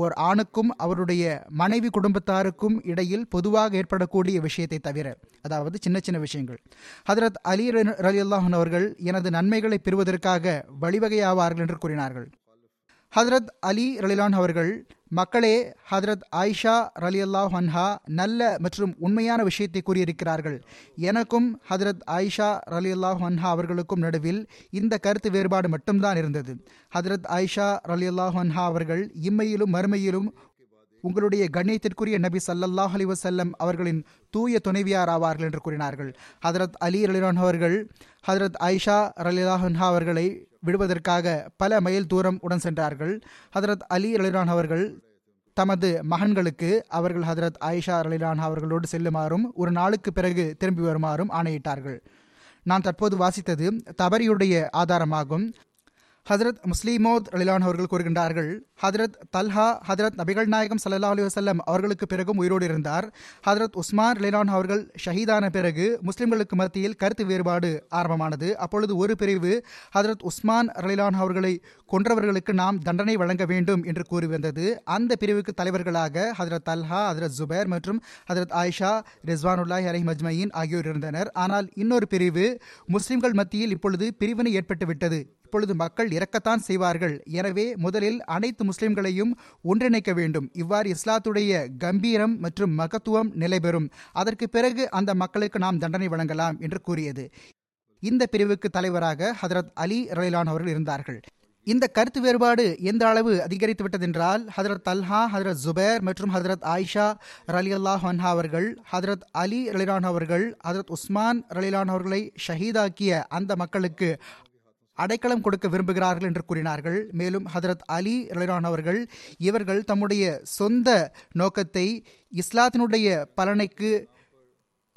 ஓர் ஆணுக்கும் அவருடைய மனைவி குடும்பத்தாருக்கும் இடையில் பொதுவாக ஏற்படக்கூடிய விஷயத்தை தவிர, அதாவது சின்ன சின்ன விஷயங்கள். ஹதரத் அலி ரலியல்லாஹு அன்ஹு அவர்கள் எனது நன்மைகளை பெறுவதற்காக வழிவகையாவார்கள் என்று கூறினார்கள். ஹதரத் அலி ரலியல்லாஹு அன்ஹு அவர்கள், "மக்களே, ஹதரத் ஆயிஷா ரலியல்லாஹு அன்ஹா நல்ல மற்றும் உண்மையான விஷயத்தை கூறியிருக்கிறார்கள். எனக்கும் ஹதரத் ஆயிஷா ரலியல்லாஹு அன்ஹா அவர்களுக்கும் நடுவில் இந்த கருத்து வேறுபாடு மட்டும்தான் இருந்தது. ஹதரத் ஆயிஷா ரலியல்லாஹு அன்ஹா அவர்கள், இம்மையிலும் மறுமையிலும் உங்களுடைய கண்ணியத்திற்குரிய நபி ஸல்லல்லாஹு அலைஹி வஸல்லம் அவர்களின் தூய துணைவியார் ஆவார்கள் என்று கூறினார்கள். ஹதரத் அலி ரலியல்லாஹு அன்ஹு அவர்கள் ஹதரத் ஆயிஷா ரலியல்லாஹு அன்ஹா அவர்களை விடுவதற்காக பல மைல் தூரம் உடன் சென்றார்கள். ஹதரத் அலி ரலியல்லாஹு அன்ஹு அவர்கள் தமது மகன்களுக்கு அவர்கள் ஹதரத் ஆயிஷா ரலியல்லாஹு அன்ஹா அவர்களோடு செல்லுமாறும் ஒரு நாளுக்கு பிறகு திரும்பி வருமாறும் ஆணையிட்டார்கள். நான் தற்போது வாசித்தது தபரியுடைய ஆதாரமாகும். ஹதரத் முஸ்லிமோத் ரலியல்லாஹு அவர்கள் கூறுகின்றார்கள், "ஹதரத் தல்ஹா ஹதரத் நபிகள் நாயகம் ஸல்லல்லாஹு அலைஹி வஸல்லம் அவர்களுக்கு பிறகும் உயிரோடு இருந்தார். ஹதரத் உஸ்மான் ரலியல்லாஹு அவர்கள் ஷஹீதான பிறகு முஸ்லிம்களுக்கு மத்தியில் கருத்து வேறுபாடு ஆரம்பமானது. அப்பொழுது ஒரு பிரிவு ஹதரத் உஸ்மான் ரலியல்லாஹு அவர்களை கொன்றவர்களுக்கு நாம் தண்டனை வழங்க வேண்டும் என்று கூறி வந்தது. அந்த பிரிவுக்கு தலைவர்களாக ஹதரத் தல்ஹா, ஹதரத் ஜுபேர் மற்றும் ஹதரத் ஆயிஷா ரிஸ்வானுல்லாஹி அலைஹிம் அஜ்மயீன் ஆகியோர் இருந்தனர். ஆனால் இன்னொரு பிரிவு, முஸ்லிம்கள் மத்தியில் இப்பொழுது பிரிவினை ஏற்பட்டுவிட்டது. இப்பொழுது மக்கள் இறக்கத்தான் செய்வார்கள். எனவே முதலில் அனைத்து முஸ்லிம்களையும் ஒன்றிணைக்க வேண்டும். இவ்வாறு இஸ்லாத்துடைய கம்பீரம் மற்றும் மகத்துவம் நிலைபெறும். அதற்கு பிறகு அந்த மக்களுக்கு நாம் தண்டனை வழங்கலாம்" என்று கூறியது. இந்த பிரிவுக்கு தலைவராக ஹதரத் அலி ரலியல்லாஹு அவர்கள் இருந்தார்கள். இந்த கருத்து வேறுபாடு எந்த அளவு அதிகரித்து விட்டதென்றால், ஹதரத் தல்ஹா, ஹதரத் ஜுபேர் மற்றும் ஹதரத் ஆயிஷா ரலியல்லாஹு அன்ஹா அவர்கள் ஹதரத் அலி ரலியல்லாஹு அவர்கள் ஹதரத் உஸ்மான் ரலியல்லாஹு அவர்களை ஷஹீதாக்கிய அந்த மக்களுக்கு அடைக்கலம் கொடுக்க விரும்புகிறார்கள் என்று கூறினார்கள். மேலும் ஹதரத் அலி ரலியல்லாஹு அவர்கள் இவர்கள் தம்முடைய சொந்த நோக்கத்தை இஸ்லாத்தினுடைய பலனைக்கு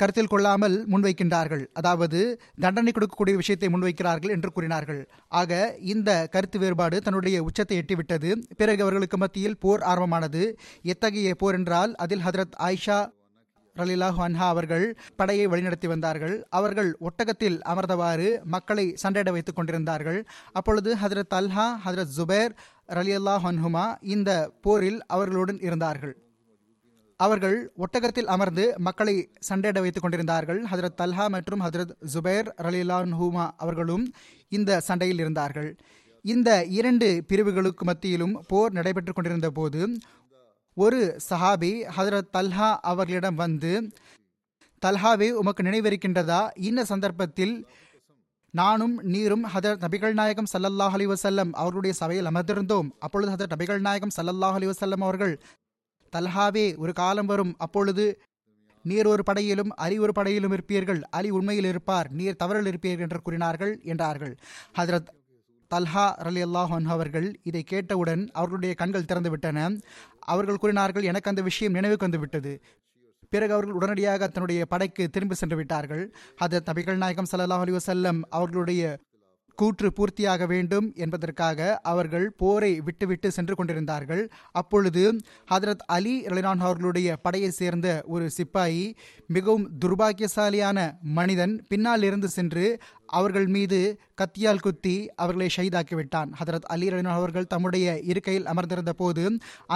கருத்தில் கொள்ளாமல் முன்வைக்கின்றார்கள், அதாவது தண்டனை கொடுக்கக்கூடிய விஷயத்தை முன்வைக்கிறார்கள் என்று கூறினார்கள். ஆக இந்த கருத்து வேறுபாடு தன்னுடைய உச்சத்தை எட்டிவிட்டது. பிறகு அவர்களுக்கு மத்தியில் போர் ஆரம்பமானது. எத்தகைய போர் என்றால், அதில் ஹதரத் ஆயிஷா ரலியல்லாஹு அன்ஹா அவர்கள் படையை வழிநடத்தி வந்தார்கள். அவர்கள் ஒட்டகத்தில் அமர்ந்தவாறு மக்களை சண்டையிட வைத்துக் கொண்டிருந்தார்கள். அப்பொழுது ஹதரத் தல்ஹா, ஹதரத் ஜுபேர் ரலியல்லாஹு அன்ஹுமா இந்த போரில் அவர்களுடன் இருந்தார்கள். அவர்கள் ஒட்டகத்தில் அமர்ந்து மக்களை சண்டையிட வைத்துக் கொண்டிருந்தார்கள். ஹதரத் தல்ஹா மற்றும் ஹதரத் ஜுபேர் ரலியல்லாஹு அன்ஹுமா அவர்களும் இந்த சண்டையில் இருந்தார்கள். இந்த இரண்டு பிரிவுகளுக்கு மத்தியிலும் போர் நடைபெற்று கொண்டிருந்த போது ஒரு சஹாபி ஹதரத் தல்ஹா அவர்களிடம் வந்து, "தல்ஹாவே, உமக்கு நினைவிருக்கின்றதா? இந்த சந்தர்ப்பத்தில் நானும் நீரும் ஹதரத் நபிகள் நாயகம் ஸல்லல்லாஹு அலைஹி வஸல்லம் அவர்களுடைய சபையில் அமர்ந்திருந்தோம். அப்பொழுது ஹதரத் நபிகள் நாயகம் ஸல்லல்லாஹு அலைஹி வஸல்லம் அவர்கள், 'தல்ஹாவே, ஒரு காலம் வரும், அப்பொழுது நீர் ஒரு படையிலும் அலி ஒரு படையிலும் இருப்பீர்கள். அலி உண்மையில் இருப்பார், நீர் தவறில் இருப்பீர்கள்' என்று கூறினார்கள்" என்றார்கள். ஹதரத் தல்ஹா ரலியல்லாஹு அன்ஹு அவர்கள் இதை கேட்டவுடன் அவர்களுடைய கண்கள் திறந்துவிட்டன. அவர்கள் கூறினார்கள், "எனக்கு அந்த விஷயம் நினைவுக்கு வந்துவிட்டது." பிறகு அவர்கள் உடனடியாக தன்னுடைய படைக்கு திரும்பி சென்று விட்டார்கள். ஹதரத் நபிகள் நாயகம் ஸல்லல்லாஹு அலைஹி வஸல்லம் அவர்களுடைய கூற்று பூர்த்தியாக வேண்டும் என்பதற்காக அவர்கள் போரை விட்டுவிட்டு சென்று கொண்டிருந்தார்கள். அப்பொழுது ஹதரத் அலி ரலியல்லாஹு அன்ஹு அவர்களுடைய படையை சேர்ந்த ஒரு சிப்பாயி, மிகவும் துர்பாக்கியசாலியான மனிதன், பின்னால் இருந்து சென்று அவர்கள் மீது கத்தியால் குத்தி அவர்களை ஷஹீதாக்கிவிட்டான். ஹதரத் அலி ரலியல்லாஹு அவர்கள் தம்முடைய இருக்கையில் அமர்ந்திருந்த போது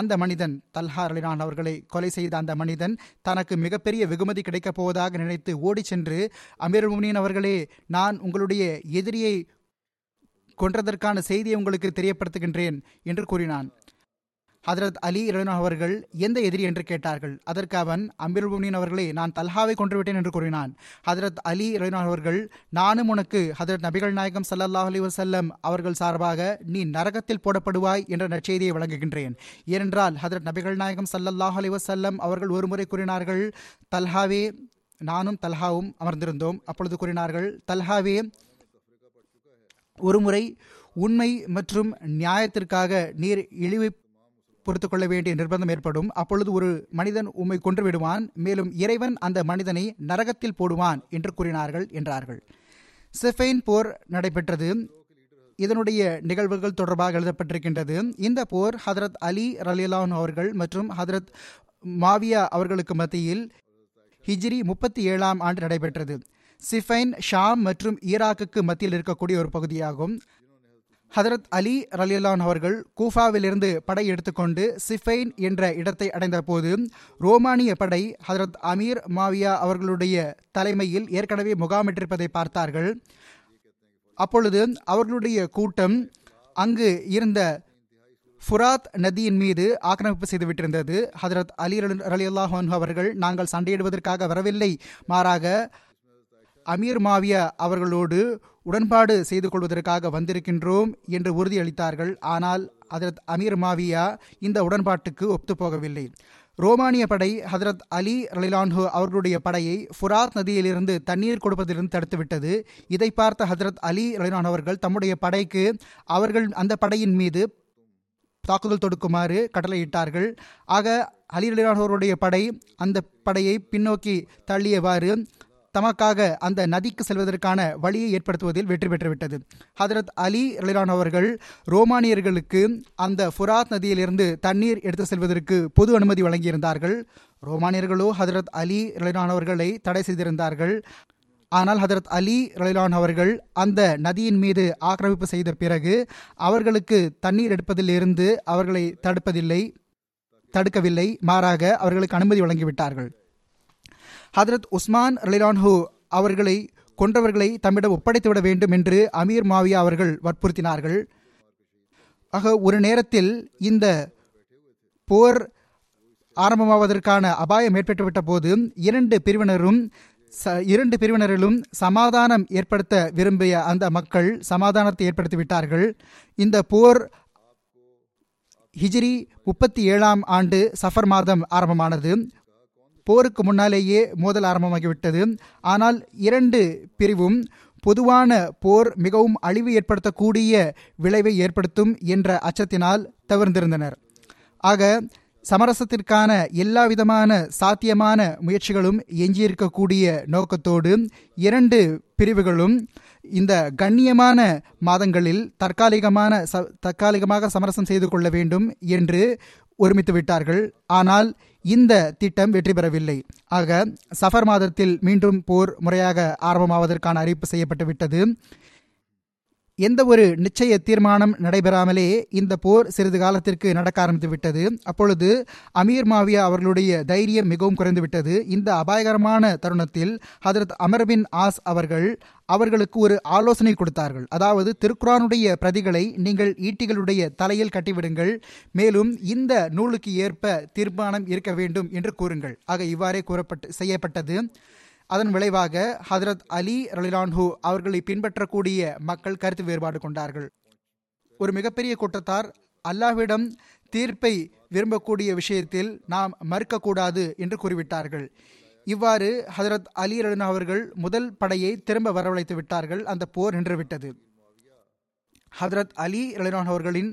அந்த மனிதன், தல்ஹா ரலியல்லாஹு அவர்களை கொலை செய்த அந்த மனிதன், தனக்கு மிகப்பெரிய வெகுமதி கிடைக்கப் போவதாக நினைத்து ஓடி சென்று, "அமீருல் முஃமினீன் அவர்களே, நான் உங்களுடைய எதிரியை கொன்றதற்கான செய்தியை உங்களுக்கு தெரியப்படுத்துகின்றேன்" என்று கூறினான். ஹதரத் அலி அவர்கள் எந்த எதிரி என்று கேட்டார்கள். அதற்கு அவன், அமீருல் முஃமினீன் அவர்களே, நான் தல்ஹாவை கொன்றுவிட்டேன் என்று கூறினான். ஹதரத் அலி அவர்கள், நானும் உனக்கு ஹதரத் நபிகள் நாயகம் ஸல்லல்லாஹு அலைஹி வஸல்லம் அவர்கள் சார்பாக நீ நரகத்தில் போடப்படுவாய் என்ற நற்செய்தியை வழங்குகின்றேன். ஏனென்றால் ஹதரத் நபிகள் நாயகம் ஸல்லல்லாஹு அலைஹி வஸல்லம் அவர்கள் ஒருமுறை கூறினார்கள், தல்ஹாவே, நானும் தல்ஹாவும் அமர்ந்திருந்தோம். அப்பொழுது கூறினார்கள், தல்ஹாவே, ஒருமுறை உண்மை மற்றும் நியாயத்திற்காக நீர் இழிவு பொறுத்துக் கொள்ள வேண்டிய நிர்பந்தம் ஏற்படும். அப்பொழுது ஒரு மனிதன் உம்மை கொன்று விடுவான், மேலும் இறைவன் அந்த மனிதனை நரகத்தில் போடுவான் என்று கூறினார்கள் என்றார்கள். சிஃபைன் போர் நடைபெற்றது. இதனுடைய நிகழ்வுகள் தொடர்பாக எழுதப்பட்டிருக்கின்றது. இந்த போர் ஹதரத் அலி ரலியல்லாஹு அன்ஹு அவர்கள் மற்றும் ஹதரத் மாவியா அவர்களுக்கு மத்தியில் ஹிஜ்ரி 37 ஆண்டு நடைபெற்றது. சிஃபைன் ஷாம் மற்றும் ஈராக்குக்கு மத்தியில் இருக்கக்கூடிய ஒரு பகுதியாகும். ஹதரத் அலி ரலியல்லாஹு அன்ஹு அவர்கள் கூஃபாவிலிருந்து படை எடுத்துக்கொண்டு சிஃபைன் என்ற இடத்தை அடைந்த போது ரோமானிய படை ஹதரத் அமீர் மாவியா அவர்களுடைய தலைமையில் ஏற்கனவே முகாமிட்டிருப்பதை பார்த்தார்கள். அப்பொழுது அவர்களுடைய கூட்டம் அங்கு இருந்த ஃபுராத் நதியின் மீது ஆக்கிரமிப்பு செய்துவிட்டிருந்தது. ஹதரத் அலி ரலியல்லாஹு அன்ஹு அவர்கள், நாங்கள் சண்டையிடுவதற்காக வரவில்லை, மாறாக அமீர் மாவியா அவர்களோடு உடன்பாடு செய்து கொள்வதற்காக வந்திருக்கின்றோம் என்று உறுதியளித்தார்கள். ஆனால் ஹதரத் அமீர் மாவியா இந்த உடன்பாட்டுக்கு ஒத்துப்போகவில்லை. ரோமானிய படை ஹதரத் அலி ரலியல்லாஹு அன்ஹு அவர்களுடைய படையை ஃபுராத் நதியிலிருந்து தண்ணீர் கொடுப்பதிலிருந்து தடுத்துவிட்டது. இதை பார்த்த ஹதரத் அலி ரலியல்லாஹு அன்ஹு அவர்கள் தம்முடைய படைக்கு அவர்கள் அந்த படையின் மீது தாக்குதல் தொடுக்குமாறு கட்டளையிட்டார்கள். ஆக அலி ரலியல்லாஹு அவர்களுடைய படை அந்த படையை பின்னோக்கி தள்ளியவாறு தமக்காக அந்த நதிக்கு செல்வதற்கான வழியை ஏற்படுத்துவதில் வெற்றி பெற்றுவிட்டது. ஹதரத் அலி ரலியல்லாஹு அவர்கள் ரோமானியர்களுக்கு அந்த ஃபுராத் நதியிலிருந்து தண்ணீர் எடுத்து செல்வதற்கு பொது அனுமதி வழங்கியிருந்தார்கள். ரோமானியர்களோ ஹதரத் அலி ரலியல்லாஹு அவர்களை தடை செய்திருந்தார்கள். ஆனால் ஹதரத் அலி ரலியல்லாஹு அவர்கள் அந்த நதியின் மீது ஆக்கிரமிப்பு செய்த பிறகு அவர்களுக்கு தண்ணீர் எடுப்பதிலிருந்து அவர்களை தடுக்கவில்லை, மாறாக அவர்களுக்கு அனுமதி வழங்கிவிட்டார்கள். ஹதரத் உஸ்மான் ரலியல்லாஹு அன்ஹு அவர்களை கொன்றவர்களை தம்மிடம் ஒப்படைத்துவிட வேண்டும் என்று அமீர் மாவியா அவர்கள் வற்புறுத்தினார்கள். ஆக ஒரு நேரத்தில் இந்த போர் ஆரம்பமாவதற்கான அபாயம் ஏற்பட்டுவிட்ட போது இரண்டு பிரிவினரிலும் சமாதானம் ஏற்படுத்த விரும்பிய அந்த மக்கள் சமாதானத்தை ஏற்படுத்திவிட்டார்கள். இந்த போர் ஹிஜ்ரி 37 ஆண்டு சஃபர் மாதம் ஆரம்பமானது. போருக்கு முன்னாலேயே மோதல் ஆரம்பமாகிவிட்டது. ஆனால் இரண்டு பிரிவும் பொதுவான போர் மிகவும் அழிவு ஏற்படுத்தக்கூடிய விளைவை ஏற்படுத்தும் என்ற அச்சத்தினால் தவிர்த்திருந்தனர். ஆக சமரசத்திற்கான எல்லா விதமான சாத்தியமான முயற்சிகளும் எஞ்சியிருக்கக்கூடிய நோக்கத்தோடு இரண்டு பிரிவுகளும் இந்த கண்ணியமான மாதங்களில் தற்காலிகமாக சமரசம் செய்து கொள்ள வேண்டும் என்று ஒருமித்து விட்டார்கள். ஆனால் இந்த திட்டம் வெற்றி பெறவில்லை. ஆக சஃபர் மாதத்தில் மீண்டும் போர் முறையாக ஆரம்பமாவதற்கான அறிவிப்பு செய்யப்பட்டு விட்டது. எந்த ஒரு நிச்சய தீர்மானம் நடைபெறாமலே இந்த போர் சிறிது காலத்திற்கு நடக்க ஆரம்பித்து விட்டது. அப்பொழுது அமீர் மாவியா அவர்களுடைய தைரியம் மிகவும் குறைந்துவிட்டது. இந்த அபாயகரமான தருணத்தில் ஹதரத் அமர் பின் ஆஸ் அவர்களுக்கு ஒரு ஆலோசனை கொடுத்தார்கள். அதாவது, திருக்குரானுடைய பிரதிகளை நீங்கள் ஈட்டிகளுடைய தலையில் கட்டிவிடுங்கள், மேலும் இந்த நூலுக்கு ஏற்ப தீர்மானம் இருக்க வேண்டும் என்று கூறுங்கள். ஆக இவ்வாறே செய்யப்பட்டது. அதன் விளைவாக ஹதரத் அலி ரலியல்லாஹு அன்ஹு அவர்களை பின்பற்றக்கூடிய மக்கள் கருத்து வேறுபாடு கொண்டார்கள். ஒரு மிகப்பெரிய கூட்டத்தார் அல்லாஹ்விடம் தீர்ப்பை விரும்பக்கூடிய விஷயத்தில் நாம் மறுக்கக்கூடாது என்று கூறிவிட்டார்கள். இவ்வாறு ஹதரத் அலி ரலியல்லாஹு அவர்கள் முதல் படையை திரும்ப வரவழைத்து விட்டார்கள். அந்த போர் நின்றுவிட்டது. ஹதரத் அலி ரலியல்லாஹு அன்ஹு அவர்களின்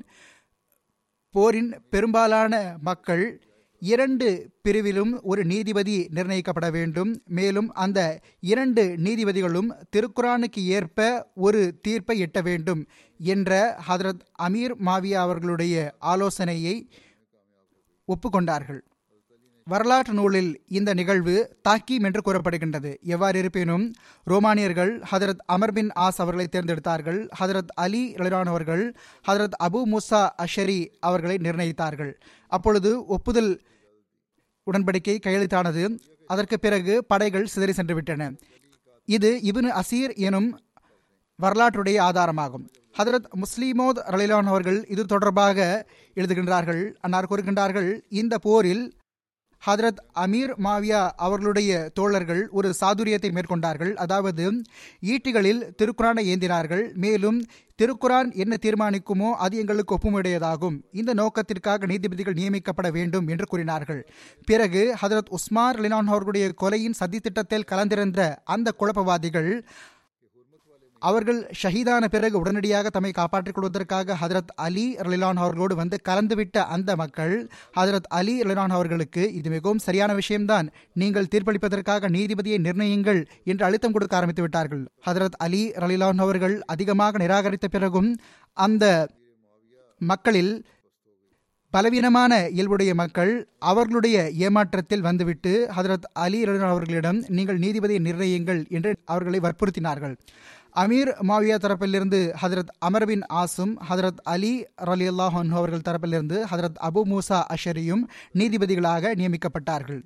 போரின் பெரும்பாலான மக்கள் இரண்டு பிரிவிலும் ஒரு நீதிபதி நிர்ணயிக்கப்பட வேண்டும், மேலும் அந்த இரண்டு நீதிபதிகளும் திருக்குரானுக்கு ஏற்ப ஒரு தீர்ப்பை எட்ட வேண்டும் என்ற ஹதரத் அமீர் மாவியா அவர்களுடைய ஆலோசனையை ஒப்புக்கொண்டார்கள். வரலாற்று நூலில் இந்த நிகழ்வு தாக்கீம் என்று கூறப்படுகின்றது. எவ்வாறு இருப்பினும் ரோமானியர்கள் ஹதரத் அமர் பின் ஆஸ் அவர்களை தேர்ந்தெடுத்தார்கள். ஹதரத் அலி ரலியல்லாஹு அவர்கள் ஹதரத் அபு மூசா அஷரி அவர்களை நிர்ணயித்தார்கள். அப்பொழுது ஒப்புதல் உடன்படிக்கை கையெழுத்தானது. அதற்கு பிறகு படைகள் சிதறி சென்றுவிட்டன. இது இப்னு அசீர் எனும் வரலாற்றுடைய ஆதாரமாகும். ஹதரத் முஸ்லிமோத் ரலிலான் அவர்கள் இது தொடர்பாக எழுதுகின்றார்கள். அன்னார் கூறுகின்றார்கள், இந்த போரில் ஹதரத் அமீர் மாவியா அவர்களுடைய தோழர்கள் ஒரு சாதுரியத்தை மேற்கொண்டார்கள். அதாவது ஈட்டிகளில் திருக்குரானை ஏந்தினார்கள். மேலும் திருக்குரான் என்ன தீர்மானிக்குமோ அது எங்களுக்கு ஒப்புமுடையதாகும், இந்த நோக்கத்திற்காக நீதிபதிகள் நியமிக்கப்பட வேண்டும் என்று கூறினார்கள். பிறகு ஹதரத் உஸ்மான் ரலிலான் அவர்களுடைய கொலையின் சதித்திட்டத்தில் கலந்திருந்த அந்த குழப்பவாதிகள் அவர்கள் ஷஹீதான பிறகு உடனடியாக தம்மை காப்பாற்றிக் கொள்வதற்காக ஹதரத் அலி ரலிலான் அவர்களோடு வந்து கலந்துவிட்ட அந்த மக்கள் ஹதரத் அலி ரலிலான் அவர்களுக்கு இது மிகவும் சரியான விஷயம்தான், நீங்கள் தீர்ப்பளிப்பதற்காக நீதிபதியை நிர்ணயிங்கள் என்று அழுத்தம் கொடுக்க ஆரம்பித்து விட்டார்கள். ஹதரத் அலி ரலிலான் அவர்கள் அதிகமாக நிராகரித்த பிறகும் அந்த மக்களில் பலவீனமான இயல்புடைய மக்கள் அவர்களுடைய ஏமாற்றத்தில் வந்துவிட்டு ஹதரத் அலி ரலிலான் அவர்களிடம் நீங்கள் நீதிபதியை நிர்ணயிங்கள் என்று அவர்களை வற்புறுத்தினார்கள். அமீர் மாவியா தரப்பிலிருந்து ஹதரத் அமர் பின் ஆசும், ஹதரத் அலி ரலியல்லாஹு அன்ஹு அவர்கள் தரப்பிலிருந்து ஹதரத் அபு மூசா அஷரியும் நீதிபதிகளாக நியமிக்கப்பட்டார்கள்.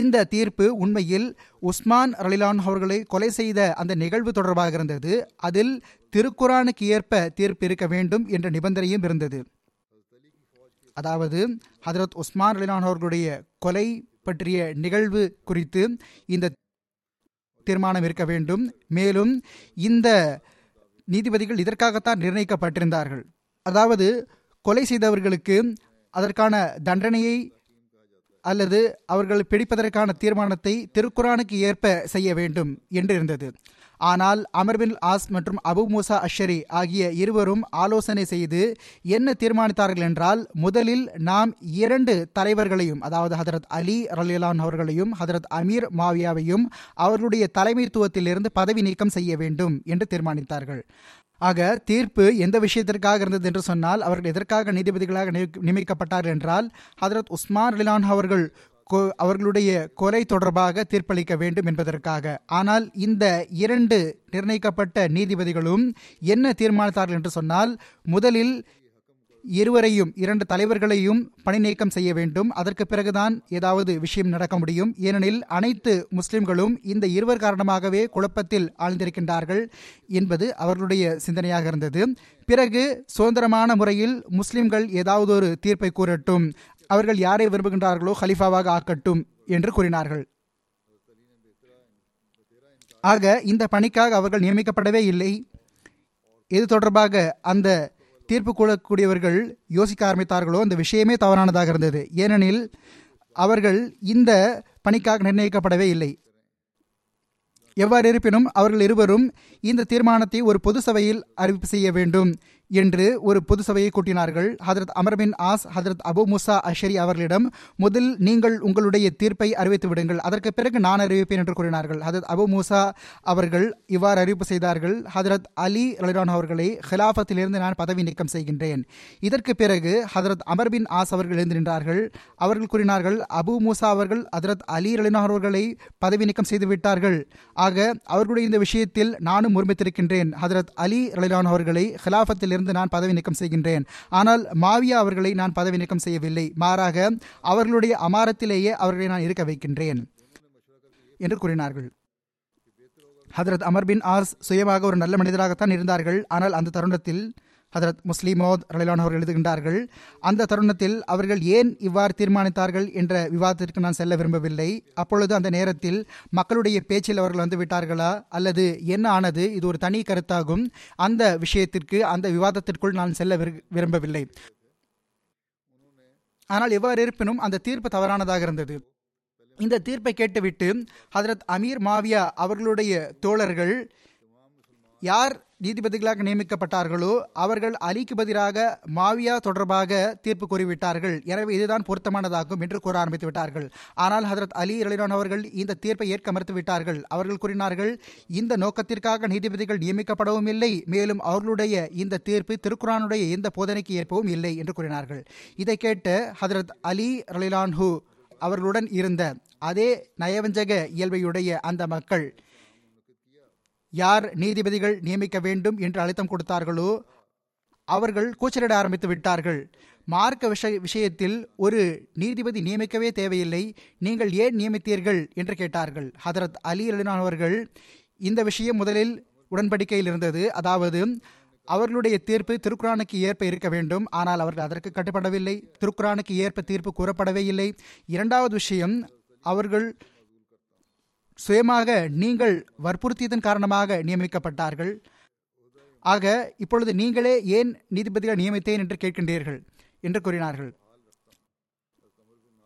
இந்த தீர்ப்பு உண்மையில் உஸ்மான் ரலிலான் அவர்களை கொலை செய்த அந்த நிகழ்வு தொடர்பாக இருந்தது. அதில் திருக்குரானுக்கு ஏற்ப தீர்ப்பு இருக்க வேண்டும் என்ற நிபந்தனையும் இருந்தது. அதாவது ஹதரத் உஸ்மான் ரலிலான் அவர்களுடைய கொலை பற்றிய நிகழ்வு குறித்து இந்த தீர்மானம் இருக்க வேண்டும். மேலும் இந்த நீதிபதிகள் இதற்காகத்தான் நிர்ணயிக்கப்பட்டிருந்தார்கள். அதாவது கொலை செய்தவர்களுக்கு அதற்கான தண்டனையை அல்லது அவர்கள் பிடிப்பதற்கான தீர்மானத்தை திருக்குரானுக்கு ஏற்ப செய்ய வேண்டும் என்று இருந்தது. ஆனால் அமர் பின் ஆஸ் மற்றும் அபு மூசா அஷரி ஆகிய இருவரும் ஆலோசனை செய்து என்ன தீர்மானித்தார்கள் என்றால், முதலில் நாம் இரண்டு தலைவர்களையும், அதாவது ஹதரத் அலி ரலியல்லாஹு அவர்களையும் ஹதரத் அமீர் மாவியாவையும் அவர்களுடைய தலைமைத்துவத்திலிருந்து பதவி நீக்கம் செய்ய வேண்டும் என்று தீர்மானித்தார்கள். ஆக தீர்ப்பு எந்த விஷயத்திற்காக இருந்தது என்று சொன்னால், அவர்கள் எதற்காக நீதிபதிகளாக நியமிக்கப்பட்டார்கள் என்றால், ஹதரத் உஸ்மான் ரலிலான் அவர்கள் அவர்களுடைய கொலை தொடர்பாக தீர்ப்பளிக்க வேண்டும் என்பதற்காக. ஆனால் இந்த இரண்டு நிர்ணயிக்கப்பட்ட நீதிபதிகளும் என்ன தீர்மானித்தார்கள் என்று சொன்னால், முதலில் இருவரையும், இரண்டு தலைவர்களையும் பணி நீக்கம் செய்ய வேண்டும், அதற்கு பிறகுதான் ஏதாவது விஷயம் நடக்க முடியும். ஏனெனில் அனைத்து முஸ்லிம்களும் இந்த இருவர் காரணமாகவே குழப்பத்தில் ஆழ்ந்திருக்கின்றார்கள் என்பது அவர்களுடைய சிந்தனையாக இருந்தது. பிறகு சுதந்திரமான முறையில் முஸ்லிம்கள் ஏதாவது ஒரு தீர்ப்பை கூறட்டும், அவர்கள் யாரை விரும்புகின்றார்களோ ஹலிஃபாவாக ஆக்கட்டும் என்று கூறினார்கள். ஆக இந்த பணிக்காக அவர்கள் நியமிக்கப்படவே இல்லை. இது தொடர்பாக அந்த தீர்ப்பு கூறக்கூடியவர்கள் யோசிக்க ஆரம்பித்தார்களோ அந்த விஷயமே தவறானதாக இருந்தது. ஏனெனில் அவர்கள் இந்த பணிக்காக நிர்ணயிக்கப்படவே இல்லை. எவ்வாறு இருப்பினும் அவர்கள் இருவரும் இந்த தீர்மானத்தை ஒரு பொது சபையில் அறிவிப்பு செய்ய வேண்டும் என்று ஒரு பொது சபையை கூட்டினார்கள். ஹதரத் அமர் பின் ஆஸ் ஹதரத் அபு மூசா அஷரி அவர்களிடம், முதல் நீங்கள் உங்களுடைய தீர்ப்பை அறிவித்து விடுங்கள், அதற்கு பிறகு நான் அறிவிப்பேன் என்று கூறினார்கள். ஹதரத் அபு மூசா அவர்கள் இவ்வாறு அறிவிப்பு செய்தார்கள், ஹதரத் அலி ரலிலான் அவர்களை ஹிலாஃபத்திலிருந்து நான் பதவி நீக்கம் செய்கின்றேன். இதற்கு பிறகு ஹதரத் அமர் பின் ஆஸ் அவர்கள் எழுந்து நின்றார்கள். அவர்கள் கூறினார்கள், அபு மூசா அவர்கள் ஹதரத் அலி ரலிலான் அவர்களை பதவி நீக்கம் செய்து விட்டார்கள், ஆக அவர்களுடைய இந்த விஷயத்தில் நானும் ஒருமித்திருக்கின்றேன், ஹதரத் அலி ரலிலான் அவர்களை ஹிலாஃபத்திலிருந்து நான் பதவி நீக்கம் செய்கின்றேன். ஆனால் மாவியா அவர்களை நான் பதவி நீக்கம் செய்யவில்லை, மாறாக அவர்களுடைய அமாரத்திலேயே அவர்களை நான் இருக்க வைக்கின்றேன் என்று கூறினார்கள். ஹதரத் அமர் பின் ஆஸ் சுயமாக ஒரு நல்ல மனிதராகத்தான் இருந்தார்கள். ஆனால் அந்த தருணத்தில் ஹதரத் முஸ்லிமோத் ரலிலான் அவர்கள் எழுதுகின்றார்கள், அந்த தருணத்தில் அவர்கள் ஏன் இவ்வாறு தீர்மானித்தார்கள் என்ற விவாதத்திற்கு நான் செல்ல விரும்பவில்லை. அப்பொழுது அந்த நேரத்தில் மக்களுடைய பேச்சில் அவர்கள் வந்துவிட்டார்களா அல்லது என்ன ஆனது, இது ஒரு தனி கருத்தாகும், அந்த விஷயத்திற்கு அந்த விவாதத்திற்குள் நான் செல்ல விரும்பவில்லை. ஆனால் எவ்வாறு இருப்பினும் அந்த தீர்ப்பு தவறானதாக இருந்தது. இந்த தீர்ப்பை கேட்டுவிட்டு ஹதரத் அமீர் மாவியா அவர்களுடைய தோழர்கள் யார் நீதிபதிகளாக நியமிக்கப்பட்டார்களோ அவர்கள் அலிக்கு பதிலாக மாவியா தொடர்பாக தீர்ப்பு கூறிவிட்டார்கள், எனவே இதுதான் பொருத்தமானதாகும் என்று கூற ஆரம்பித்து விட்டார்கள். ஆனால் ஹதரத் அலி ரலிலான் அவர்கள் இந்த தீர்ப்பை ஏற்க மறுத்துவிட்டார்கள். அவர்கள் கூறினார்கள், இந்த நோக்கத்திற்காக நீதிபதிகள் நியமிக்கப்படவும் இல்லை, மேலும் அவர்களுடைய இந்த தீர்ப்பு திருக்குரானுடைய எந்த போதனைக்கு ஏற்பவும் இல்லை என்று கூறினார்கள். இதை கேட்ட ஹதரத் அலி ரலிலான் ஹூ அவர்களுடன் இருந்த அதே நயவஞ்சக இயல்பையுடைய அந்த மக்கள் யார் நீதிபதிகள் நியமிக்க வேண்டும் என்று அழுத்தம் கொடுத்தார்களோ அவர்கள் கூச்சலிட ஆரம்பித்து விட்டார்கள். மார்க்க விஷயத்தில் ஒரு நீதிபதி நியமிக்கவே தேவையில்லை, நீங்கள் ஏன் நியமித்தீர்கள் என்று கேட்டார்கள். ஹதரத் அலி ரலிலான் அவர்கள் இந்த விஷயம் முதலில் உடன்படிக்கையில் இருந்தது. அதாவது அவர்களுடைய தீர்ப்பு திருக்குரானுக்கு ஏற்ப இருக்க வேண்டும். ஆனால் அவர்கள் அதற்கு கட்டுப்படவில்லை. திருக்குரானுக்கு ஏற்ப தீர்ப்பு கூறப்படவே இல்லை. இரண்டாவது விஷயம், அவர்கள் சுயமாக நீங்கள் வற்புறுத்தியதன் காரணமாக நியமிக்கப்பட்டார்கள். ஆக இப்பொழுது நீங்களே ஏன் நீதிபதிகளை நியமித்தேன் என்று கேட்கின்றீர்கள் என்று கூறினார்கள்.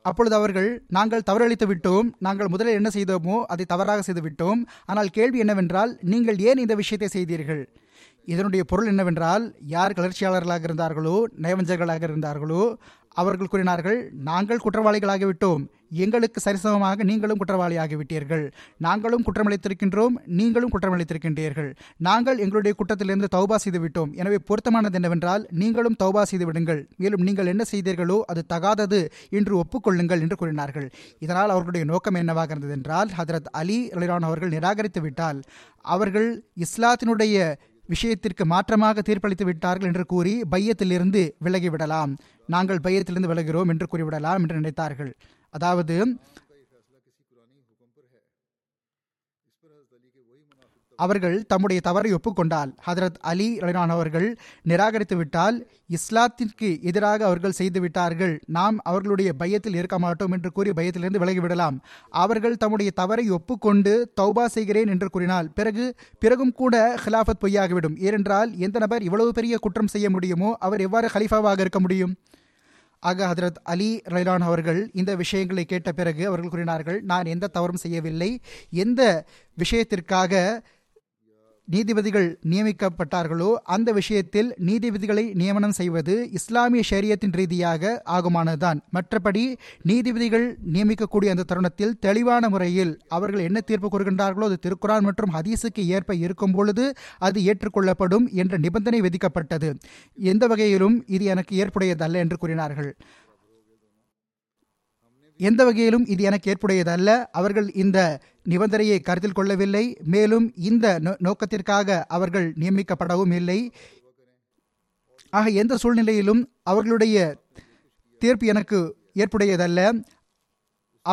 அப்பொழுது அவர்கள், நாங்கள் தவறளித்து விட்டோம், நாங்கள் முதலில் என்ன செய்தோமோ அதை தவறாக செய்து விட்டோம். ஆனால் கேள்வி என்னவென்றால், நீங்கள் ஏன் இந்த விஷயத்தை செய்தீர்கள்? இதனுடைய பொருள் என்னவென்றால், யார் கிளர்ச்சியாளர்களாக இருந்தார்களோ நயவஞ்சகர்களாக இருந்தார்களோ அவர்கள் கூறினார்கள், நாங்கள் குற்றவாளிகளாகிவிட்டோம், எங்களுக்கு சரிசமமாக நீங்களும் குற்றவாளியாகிவிட்டீர்கள், நாங்களும் குற்றமளித்திருக்கின்றோம், நீங்களும் குற்றமளித்திருக்கின்றீர்கள், நாங்கள் எங்களுடைய குற்றத்திலிருந்து தௌபா செய்துவிட்டோம், எனவே பொருத்தமானது என்னவென்றால் நீங்களும் தௌபா செய்து விடுங்கள், மேலும் நீங்கள் என்ன செய்தீர்களோ அது தகாதது என்று ஒப்புக்கொள்ளுங்கள் என்று கூறினார்கள். இதனால் அவர்களுடைய நோக்கம் என்னவாக இருந்தது என்றால், ஹதரத் அலி ரலியல்லாஹு அவர்கள் நிராகரித்து விட்டால் அவர்கள் இஸ்லாத்தினுடைய விஷயத்திற்கு மாற்றமாக தீர்ப்பளித்து விட்டார்கள் என்று கூறி பையத்திலிருந்து விலகிவிடலாம், நாங்கள் பையத்திலிருந்து விலகிறோம் என்று கூறிவிடலாம் என்று நினைத்தார்கள். அதாவது அவர்கள் தம்முடைய தவறை ஒப்புக்கொண்டால், ஹதரத் அலி ரலியல்லாஹு நிராகரித்து விட்டால் இஸ்லாத்திற்கு எதிராக அவர்கள் செய்துவிட்டார்கள், நாம் அவர்களுடைய பையத்தில் இருக்க மாட்டோம் என்று கூறி பையத்திலிருந்து விலகிவிடலாம். அவர்கள் தம்முடைய தவறை ஒப்புக்கொண்டு தௌபா செய்கிறேன் என்று கூறினால் பிறகும் கூட ஹிலாஃபத் பொய்யாகிவிடும். ஏனென்றால் எந்த நபர் இவ்வளவு பெரிய குற்றம் செய்ய முடியுமோ அவர் எவ்வாறு ஹலீஃபாவாக இருக்க முடியும்? ஆக ஹதரத் அலி ரலியல்லாஹு அவர்கள் இந்த விஷயங்களை கேட்ட பிறகு அவர்கள் கூறினார்கள், நான் எந்த தவறும் செய்யவில்லை, எந்த விஷயத்திற்காக நீதிபதிகள் நியமிக்கப்பட்டார்களோ அந்த விஷயத்தில் நீதிபதிகளை நியமனம் செய்வது இஸ்லாமிய ஷரியத்தின் ரீதியாக ஆகுமானதுதான். மற்றபடி நீதிபதிகள் நியமிக்கக்கூடிய அந்த தருணத்தில் தெளிவான முறையில் அவர்கள் என்ன தீர்ப்பு கூறுகின்றார்களோ அது திருக்குரான் மற்றும் ஹதீஸுக்கு ஏற்ப இருக்கும் பொழுது அது ஏற்றுக்கொள்ளப்படும் என்ற நிபந்தனை விதிக்கப்பட்டது. எந்த வகையிலும் இது எனக்கு ஏற்புடையதல்ல என்று கூறினார்கள். எந்த வகையிலும் இது எனக்கு ஏற்புடையதல்ல, அவர்கள் இந்த நிபந்தனையை கருத்தில் கொள்ளவில்லை. மேலும் இந்த நோக்கத்திற்காக அவர்கள் நியமிக்கப்படவும் இல்லை. ஆக எந்த சூழ்நிலையிலும் அவர்களுடைய தீர்ப்பு எனக்கு ஏற்புடையதல்ல,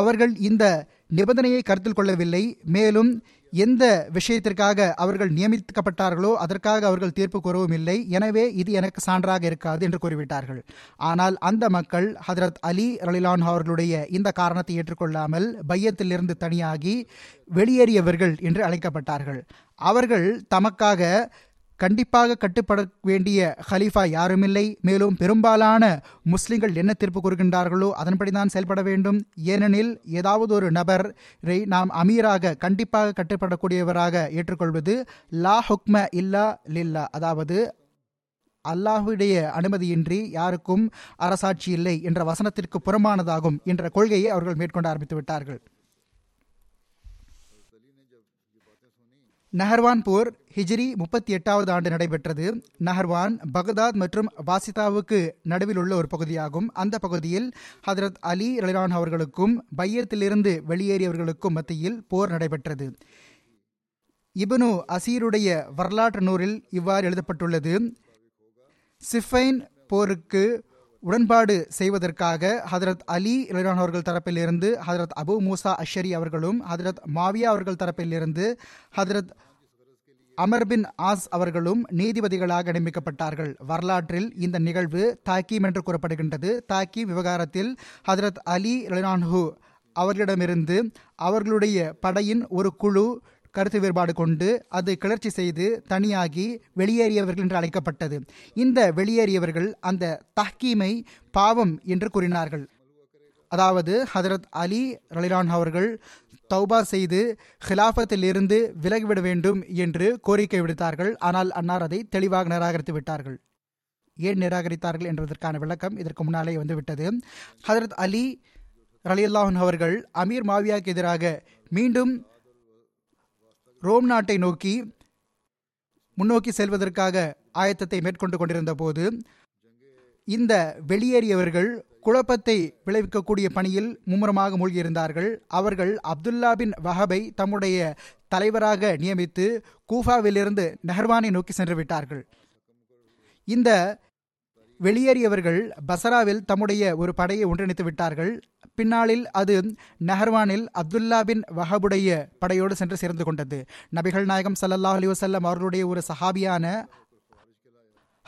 அவர்கள் இந்த நிபந்தனையை கருத்தில் கொள்ளவில்லை. மேலும் எந்த விஷயத்திற்காக அவர்கள் நியமிக்கப்பட்டார்களோ அதற்காக அவர்கள் தீர்ப்பு கூறவும் இல்லை, எனவே இது எனக்கு சான்றாக இருக்காது என்று கூறிவிட்டார்கள். ஆனால் அந்த மக்கள் ஹதரத் அலி ரலியல்லாஹு அவர்களுடைய இந்த காரணத்தை ஏற்றுக்கொள்ளாமல் பையத்திலிருந்து தனியாகி வெளியேறியவர்கள் என்று அழைக்கப்பட்டார்கள். அவர்கள் தமக்காக கண்டிப்பாக கட்டுப்பட வேண்டிய ஹலீஃபா யாருமில்லை, மேலும் பெரும்பாலான முஸ்லிம்கள் என்ன தீர்ப்பு கூறுகின்றார்களோ அதன்படி தான் செயல்பட வேண்டும். ஏனெனில் ஏதாவது ஒரு நபரை நாம் அமீராக கண்டிப்பாக கட்டுப்படக்கூடியவராக ஏற்றுக்கொள்வது லா ஹுக்ம இல்லா லில்லா, அதாவது அல்லாஹுடைய அனுமதியின்றி யாருக்கும் அரசாட்சி இல்லை என்ற வசனத்திற்கு புறமானதாகும் என்ற கொள்கையை அவர்கள் மேற்கொண்டு ஆரம்பித்து விட்டார்கள். நஹர்வான் போர் ஹிஜ்ரி 38வது ஆண்டு நடைபெற்றது. நஹர்வான் பக்தாத் மற்றும் வாசிதாவுக்கு நடுவில் உள்ள ஒரு பகுதியாகும். அந்த பகுதியில் ஹதரத் அலி ரலியல்லாஹு அவர்களுக்கும் பையத்திலிருந்து வெளியேறியவர்களுக்கும் மத்தியில் போர் நடைபெற்றது. இப்னு அசீருடைய வரலாற்று நூலில் இவ்வாறு எழுதப்பட்டுள்ளது. சிஃபைன் போருக்கு உடன்பாடு செய்வதற்காக ஹதரத் அலி ரலியல்லாஹு அவர்கள் தரப்பிலிருந்து ஹதரத் அபு மூசா அஷ்ஷரி அவர்களும் ஹதரத் மாவியா அவர்கள் தரப்பிலிருந்து ஹதரத் அமர் பின் ஆஸ் அவர்களும் நீதிபதிகளாக நியமிக்கப்பட்டார்கள். வரலாற்றில் இந்த நிகழ்வு தாக்கீம் என்று கூறப்படுகின்றது. தாக்கீம் விவகாரத்தில் ஹதரத் அலி ரலியல்லாஹு அவர்களிடமிருந்து அவர்களுடைய படையின் ஒரு குழு கருத்து வேறுபாடு கொண்டு அது கிளர்ச்சி செய்து தனியாகி வெளியேறியவர்கள் என்று அழைக்கப்பட்டது. இந்த வெளியேறியவர்கள் அந்த தஹ்கீமை பாவம் என்று கூறினார்கள். அதாவது ஹதரத் அலி ரலியல்லாஹு அவர்கள் தௌபா செய்து ஹிலாஃபத்திலிருந்து விலகிவிட வேண்டும் என்று கோரிக்கை விடுத்தார்கள். ஆனால் அன்னார் அதை தெளிவாக நிராகரித்து விட்டார்கள். ஏன் நிராகரித்தார்கள் என்பதற்கான விளக்கம் இதற்கு முன்னாலே வந்துவிட்டது. ஹதரத் அலி ரலியல்லாஹு அவர்கள் அமீர் மாவியாவுக்கு எதிராக மீண்டும் ரோம் நாட்டை முன்னோக்கி செல்வதற்காக ஆயத்தத்தை மேற்கொண்டு கொண்டிருந்த போது இந்த வெளியேறியவர்கள் குழப்பத்தை விளைவிக்கக்கூடிய பணியில் மும்முரமாக மூழ்கியிருந்தார்கள். அவர்கள் அப்துல்லா பின் வஹபை தம்முடைய தலைவராக நியமித்து கூஃபாவிலிருந்து நஹர்வானை நோக்கி சென்று விட்டார்கள். இந்த வெளியேறியவர்கள் பசராவில் தம்முடைய ஒரு படையை ஒன்றிணைத்து விட்டார்கள். பின்னாளில் அது நஹர்வானில் அப்துல்லா பின் வஹபுடைய படையோடு சென்று சேர்ந்து கொண்டது. நபிகள் நாயகம் ஸல்லல்லாஹு அலைஹி வஸல்லம் அவர்களுடைய ஒரு சஹாபியான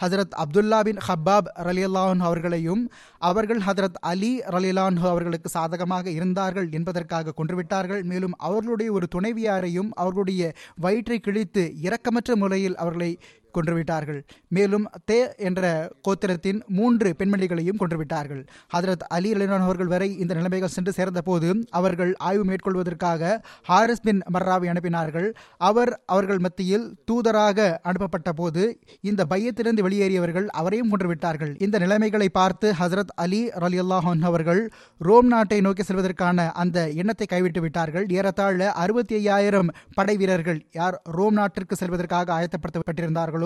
ஹஜரத் அப்துல்லா பின் ஹப்பாப் ரலியல்லாஹு அன்ஹு அவர்களையும் அவர்கள் ஹஜரத் அலி ரலியல்லாஹு அன்ஹு அவர்களுக்கு சாதகமாக இருந்தார்கள் என்பதற்காக கொன்றுவிட்டார்கள். மேலும் அவர்களுடைய ஒரு துணைவியாரையும் அவர்களுடைய வயிற்றை கிழித்து இரக்கமற்ற முறையில் அவர்களை கொன்றுவிட்டார்கள். மேலும் தே என்ற கோத்திரத்தின் 3 பெண்மணிகளையும் கொன்றுவிட்டார்கள். ஹஜரத் அலி ரலியல்லாஹு அவர்கள் வரை இந்த நிலைமைகள் சென்று சேர்ந்தபோது அவர்கள் ஆய்வு மேற்கொள்வதற்காக ஹாரிஸ் பின் மர்ராவை அனுப்பினார்கள். அவர்கள் மத்தியில் தூதராக அனுப்பப்பட்ட போது இந்த பையத்திலிருந்து வெளியேறியவர்கள் அவரையும் கொன்றுவிட்டார்கள். இந்த நிலைமைகளை பார்த்து ஹஜரத் அலி ரலியல்லாஹு அன்ஹு அவர்கள் ரோம் நாட்டை நோக்கி செல்வதற்கான அந்த எண்ணத்தை கைவிட்டு விட்டார்கள். ஏறத்தாழ 65,000 படை வீரர்கள் யார் ரோம் நாட்டிற்கு செல்வதற்காக ஆயத்தப்படுத்தப்பட்டிருந்தார்களோ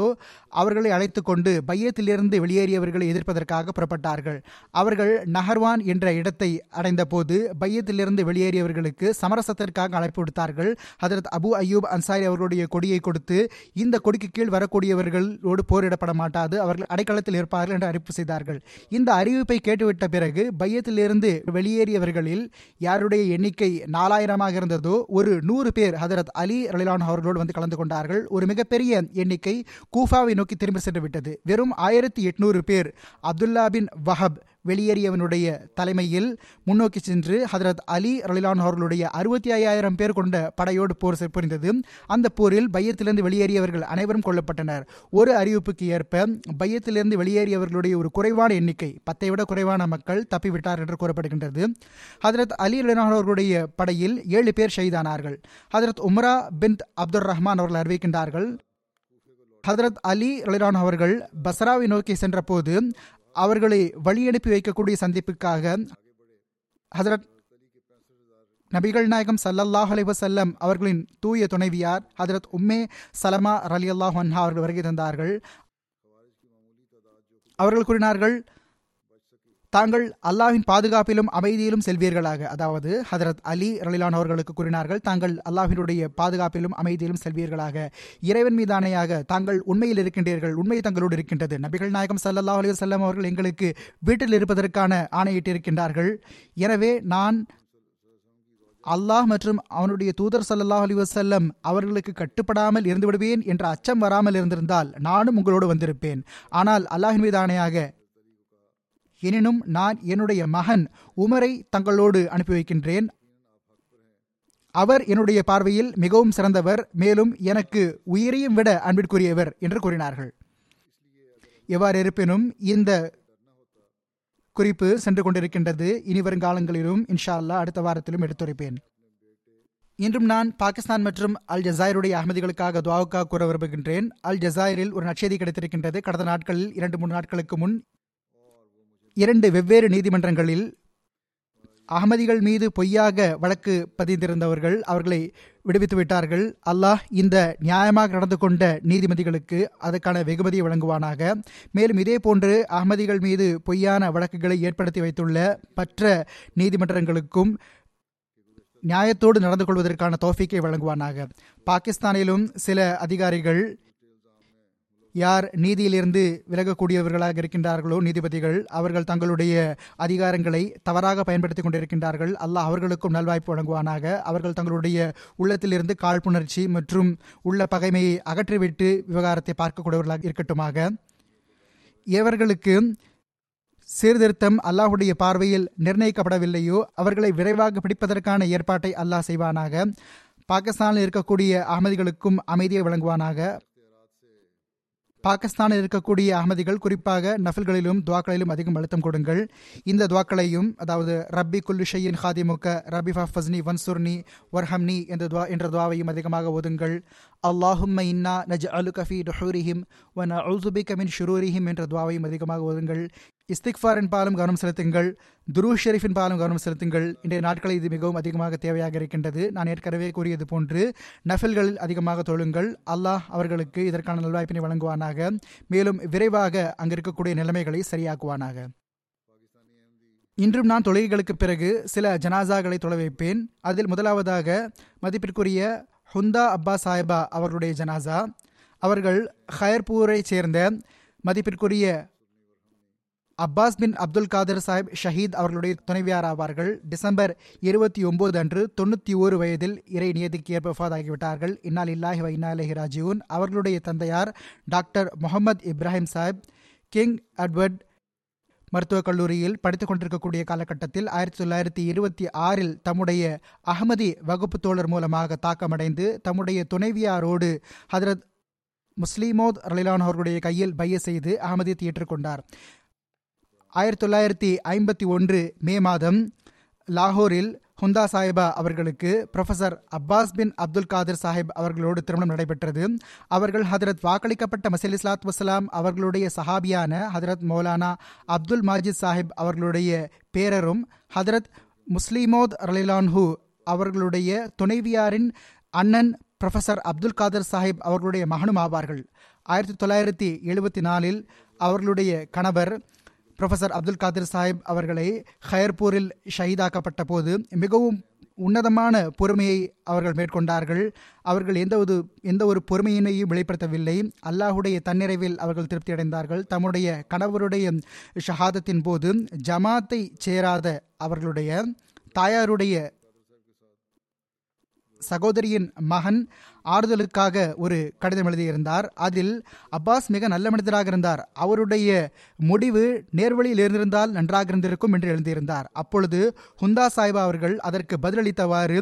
அவர்களை அழைத்துக் கொண்டு பையத்திலிருந்து வெளியேறியவர்களை எதிர்ப்பதற்காக புறப்பட்டார்கள். அவர்கள் நஹர்வான் என்ற இடத்தை அடைந்த போது பையத்திலிருந்து வெளியேறியவர்களுக்கு சமரசத்திற்காக அழைப்பு விடுத்தார்கள். ஹஜரத் அபு அய்யூப் அன்சாரி அவர்களுடைய கொடியை கொடுத்து இந்த கொடிக்கு கீழ் வரக்கூடியவர்களோடு போரிடப்பட மாட்டாது, அவர்கள் அடைக்கலத்தில் இருப்பார்கள் என்று அறிவிப்பு செய்தார்கள். இந்த அறிவிப்பை கேட்டுவிட்ட பிறகு பையத்திலிருந்து வெளியேறியவர்களில் யாருடைய எண்ணிக்கை 4000 இருந்ததோ ஒரு 100 பேர் ஹஜரத் அலி ரலிலான் அவர்களோடு வந்து கலந்து கொண்டார்கள். ஒரு மிகப்பெரிய எண்ணிக்கை கூஃபாவை நோக்கி திரும்பி சென்று விட்டது. வெறும் 1800 பேர் அப்துல்லா பின் வஹப் வெளியேறியவனுடைய தலைமையில் முன்னோக்கி சென்று ஹஜரத் அலி ரலிலான் அவர்களுடைய 65,000 பேர் கொண்ட படையோடு போர் புரிந்தது. அந்த போரில் பையத்திலிருந்து வெளியேறியவர்கள் அனைவரும் கொல்லப்பட்டனர். ஒரு அறிவிப்புக்கு ஏற்ப பையத்திலிருந்து வெளியேறியவர்களுடைய ஒரு குறைவான எண்ணிக்கை 10 விட குறைவான மக்கள் தப்பிவிட்டார் என்று கூறப்படுகின்றது. ஹஜரத் அலி ரலிலான் அவர்களுடைய படையில் 7 பேர் ஷஹீதானார்கள். ஹஜரத் உம்ரா பின் அப்துல் ரஹ்மான் அவர்கள் அறிவிக்கின்றார்கள், ஹஜரத் அலி ரலியல்லாஹு அவர்கள் பஸ்ராவை நோக்கி சென்றபோது அவர்களை வழியனுப்பி வைக்கக்கூடிய சந்திப்புக்காக ஹஜரத் நபிகள் நாயகம் ஸல்லல்லாஹு அலைஹி வஸல்லம் அவர்களின் தூய துணைவியார் ஹஜரத் உம்மே சலமா ரலியல்லாஹு அன்ஹா அவர்கள் வருகை தந்தார்கள். அவர்கள் கூறினார்கள், தாங்கள் அல்லாஹ்வின் பாதுகாப்பிலும் அமைதியிலும் செல்வீர்களாக. அதாவது ஹஜரத் அலி ரலிலான் அவர்களுக்கு கூறினார்கள், தாங்கள் அல்லாஹ்வினுடைய பாதுகாப்பிலும் அமைதியிலும் செல்வீர்களாக, இறைவன் மீதானையாக தாங்கள் உண்மையில் இருக்கின்றீர்கள், உண்மை தங்களோடு இருக்கின்றது. நபிகள் நாயகம் ஸல்லல்லாஹு அலைஹி வஸல்லம் அவர்கள் எங்களுக்கு வீட்டில் இருப்பதற்கான ஆணையிட்டிருக்கின்றார்கள். எனவே நான் அல்லாஹ் மற்றும் அவனுடைய தூதர் ஸல்லல்லாஹு அலைஹி வஸல்லம் அவர்களுக்கு கட்டுப்படாமல் இருந்துவிடுவேன் என்ற அச்சம் வராமல் இருந்திருந்தால் நானும் உங்களோடு வந்திருப்பேன். ஆனால் அல்லாஹ்வின் மீதானையாக எனினும் நான் என்னுடைய மகன் உமரை தங்களோடு அனுப்பி வைக்கின்றேன். அவர் என்னுடைய பார்வையில் மிகவும் சிறந்தவர், மேலும் எனக்கு உயிரையும் விட அன்பிற்குரியவர் என்று கூறினார்கள். எவ்வாறு இருப்பினும் இந்த குறிப்பு சென்று கொண்டிருக்கின்றது. இனி வருங்காலங்களிலும் இன்ஷா அல்லாஹ் அடுத்த வாரத்திலும் எடுத்துரைப்பேன். இன்றும் நான் பாகிஸ்தான் மற்றும் அல் ஜசாயருடைய அகமதிகளுக்காக துஆவுக்காக கூற விரும்புகின்றேன். அல் ஜசாயரில் ஒரு நற்செய்தி கிடைத்திருக்கின்றது. கடந்த நாட்களில் 2-3 நாட்களுக்கு முன் 2 வெவ்வேறு நீதிமன்றங்களில் அகமதிகள் மீது பொய்யாக வழக்கு பதிந்திருந்தவர்கள் அவர்களை விடுவித்து விட்டார்கள். அல்லாஹ் இந்த நியாயமாக நடந்து கொண்ட நீதிபதிகளுக்கு அதற்கான வெகுமதியை வழங்குவானாக. மேலும் இதே போன்று அகமதிகள் மீது பொய்யான வழக்குகளை ஏற்படுத்தி வைத்துள்ள மற்ற நீதிமன்றங்களுக்கும் நியாயத்தோடு நடந்து கொள்வதற்கான தௌஃபீக்கை வழங்குவானாக. பாகிஸ்தானிலும் சில அதிகாரிகள் யார் நீதியிலிருந்து விலகக்கூடியவர்களாக இருக்கின்றார்களோ நீதிபதிகள் அவர்கள் தங்களுடைய அதிகாரங்களை தவறாக பயன்படுத்தி கொண்டிருக்கின்றார்கள். அல்லாஹ் அவர்களுக்கும் நல்வாய்ப்பு வழங்குவானாக. அவர்கள் தங்களுடைய உள்ளத்திலிருந்து காழ்ப்புணர்ச்சி மற்றும் உள்ள பகைமையை அகற்றிவிட்டு விவகாரத்தை பார்க்கக்கூடியவர்களாக இருக்கட்டுமாக. இவர்களுக்கு சீர்திருத்தம் அல்லாஹுடைய பார்வையில் நிர்ணயிக்கப்படவில்லையோ அவர்களை விரைவாக பிடிப்பதற்கான ஏற்பாட்டை அல்லாஹ் செய்வானாக. பாகிஸ்தானில் இருக்கக்கூடிய அகமதிகளுக்கும் அமைதியை வழங்குவானாக. பாகிஸ்தானில் இருக்கக்கூடிய அகமதிகள் குறிப்பாக நஃபில்களிலும் துவாக்களிலும் அதிகம் அழுத்தம் கொடுங்கள். இந்த துவாக்களையும், அதாவது ரப்பி குல்லு ஷையின் ஹாதிமுக்க ரபி ஃபஸ்னி வன்சுர்னி வர்ஹம்னி என்ற துவாவையும் அதிகமாக ஓதுங்கள். அல்லாஹும்ம இன்னா நஜ்அலு கஃபி டுஹூரிஹிம் வ நஊது பிக மின் ஷுரூரிஹிம் என்ற துவாவையும் அதிகமாக ஓதுங்கள். இஸ்திக்ஃபாரின் பாலும் கவனம் செலுத்துங்கள். துரூ ஷெரீஃபின் பாலும் கவனம் செலுத்துங்கள். இன்றைய நாட்களில் இது மிகவும் அதிகமாக தேவையாக இருக்கின்றது. நான் ஏற்கனவே கூறியது போன்று நஃபில்கள் அதிகமாக தொழுங்கள். அல்லாஹ் அவர்களுக்கு இதற்கான நல்வாய்ப்பினை வழங்குவானாக. மேலும் விரைவாக அங்கிருக்கக்கூடிய நிலைமைகளை சரியாக்குவானாக. இன்றும் நான் தொழுகைகளுக்கு பிறகு சில ஜனாசாக்களை தொழ வைப்பேன். அதில் முதலாவதாக மதிப்பிற்குரிய ஹுந்தா அப்பா சாஹிபா அவர்களுடைய ஜனாசா. அவர்கள் ஹயர்பூரை சேர்ந்த மதிப்பிற்குரிய அப்பாஸ் பின் அப்துல் காதர் சாஹிப் ஷஹீத் அவர்களுடைய துணைவியார் ஆவார்கள். டிசம்பர் 29 அன்று 91 வயதில் இறை நியதிக்கு ஏற்ப வஃபாதாகிவிட்டார்கள். இன்னா லில்லாஹி வ இன்னா இலைஹி ராஜிஊன். அவர்களுடைய தந்தையார் doctor Muhammad Ibrahim Sahib King Edward மருத்துவக் கல்லூரியில் படித்துக் கொண்டிருக்கக்கூடிய காலகட்டத்தில் 1926 தம்முடைய அஹ்மதி வகுப்பு தோழர் மூலமாக தாக்கமடைந்து தம்முடைய துணைவியாரோடு ஹதரத் முஸ்லிமோத் ரலிலான் அவர்களுடைய கையில் பைய செய்து அஹ்மதியத்தை ஏற்றுக்கொண்டார். 1951 மே மாதம் லாகூரில் ஹுந்தா சாஹிபா அவர்களுக்கு ப்ரொஃபஸர் அப்பாஸ் பின் அப்துல் காதர் சாஹிப் அவர்களோடு திருமணம் நடைபெற்றது. அவர்கள் ஹதரத் வாக்களிக்கப்பட்ட மசீல் இஸ்லாத் வஸ்லாம் அவர்களுடைய சஹாபியான ஹதரத் மௌலானா அப்துல் மாஜித் சாஹிப் அவர்களுடைய பேரரும் ஹதரத் முஸ்லிமோத் ரலிலான்ஹூ அவர்களுடைய துணைவியாரின் அண்ணன் ப்ரொஃபஸர் அப்துல் காதர் சாஹிப் அவர்களுடைய மகனும் ஆவார்கள். 1974 அவர்களுடைய கணவர் ப்ரொஃபஸர் அப்துல் காதிர் சாஹிப் அவர்களை ஹயர்பூரில் ஷஹீதாக்கப்பட்ட போது மிகவும் உன்னதமான பொறுமையை அவர்கள் மேற்கொண்டார்கள். அவர்கள் எந்த ஒரு பொறுமையினையும் வெளிப்படுத்தவில்லை. அல்லாஹுடைய தன்னிறைவில் அவர்கள் திருப்தி அடைந்தார்கள். தம்முடைய கணவருடைய ஷஹாதத்தின் போது ஜமாத்தை சேராத அவர்களுடைய தாயாருடைய சகோதரியின் மகன் ஆறுதலுக்காக ஒரு கடிதம் எழுதியிருந்தார். அதில் அப்பாஸ் மிக நல்ல மனிதராக இருந்தார், அவருடைய முடிவு நேர்வழியில் இருந்திருந்தால் நன்றாக இருந்திருக்கும் என்று எழுதியிருந்தார். அப்பொழுது ஹுந்தா சாஹிபா அவர்கள் அதற்கு பதிலளித்தவாறு,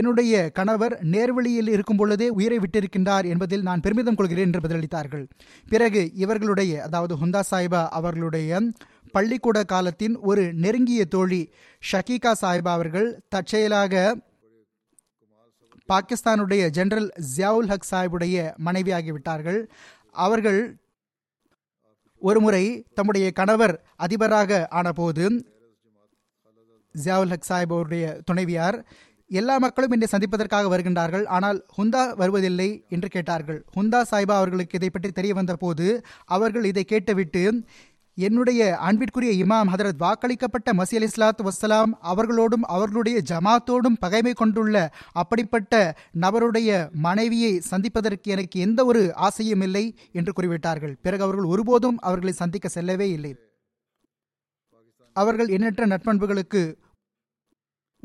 என்னுடைய கணவர் நேர்வழியில் இருக்கும் பொழுதே உயிரை விட்டிருக்கின்றார் என்பதில் நான் பெருமிதம் கொள்கிறேன் என்று பதிலளித்தார்கள். பிறகு இவர்களுடைய, அதாவது ஹுந்தா சாஹிபா அவர்களுடைய பள்ளிக்கூட காலத்தின் ஒரு நெருங்கிய தோழி ஷகீகா சாஹிபா அவர்கள் தற்செயலாக பாகிஸ்தானுடைய ஜெனரல் ஜியாவுல் ஹக் சாஹிபுடைய மனைவியாகிவிட்டார்கள். அவர்கள் ஒருமுறை தம்முடைய கணவர் அதிபராக ஆனபோது ஜியாவுல் ஹக் சாஹிப் அவருடைய துணைவியார், எல்லா மக்களும் என்னை சந்திப்பதற்காக வருகின்றார்கள், ஆனால் ஹுந்தா வருவதில்லை என்று கேட்டார்கள். ஹுந்தா சாஹிபா அவர்களுக்கு இதை பற்றி தெரிய வந்த போது அவர்கள் இதை கேட்டுவிட்டு, என்னுடைய அன்பிற்குரிய இமாம் ஹதரத் வாக்களிக்கப்பட்ட மசீல் இஸ்லாத் வஸ்லாம் அவர்களோடும் அவர்களுடைய ஜமாத்தோடும் பகைமை கொண்டுள்ள அப்படிப்பட்ட நபருடைய மனைவியை சந்திப்பதற்கு எனக்கு எந்த ஒரு ஆசையும் இல்லை என்று கூறிவிட்டார்கள். பிறகு அவர்கள் ஒருபோதும் அவர்களை சந்திக்க செல்லவே இல்லை. அவர்கள் எண்ணற்ற நட்பண்புகளுக்கு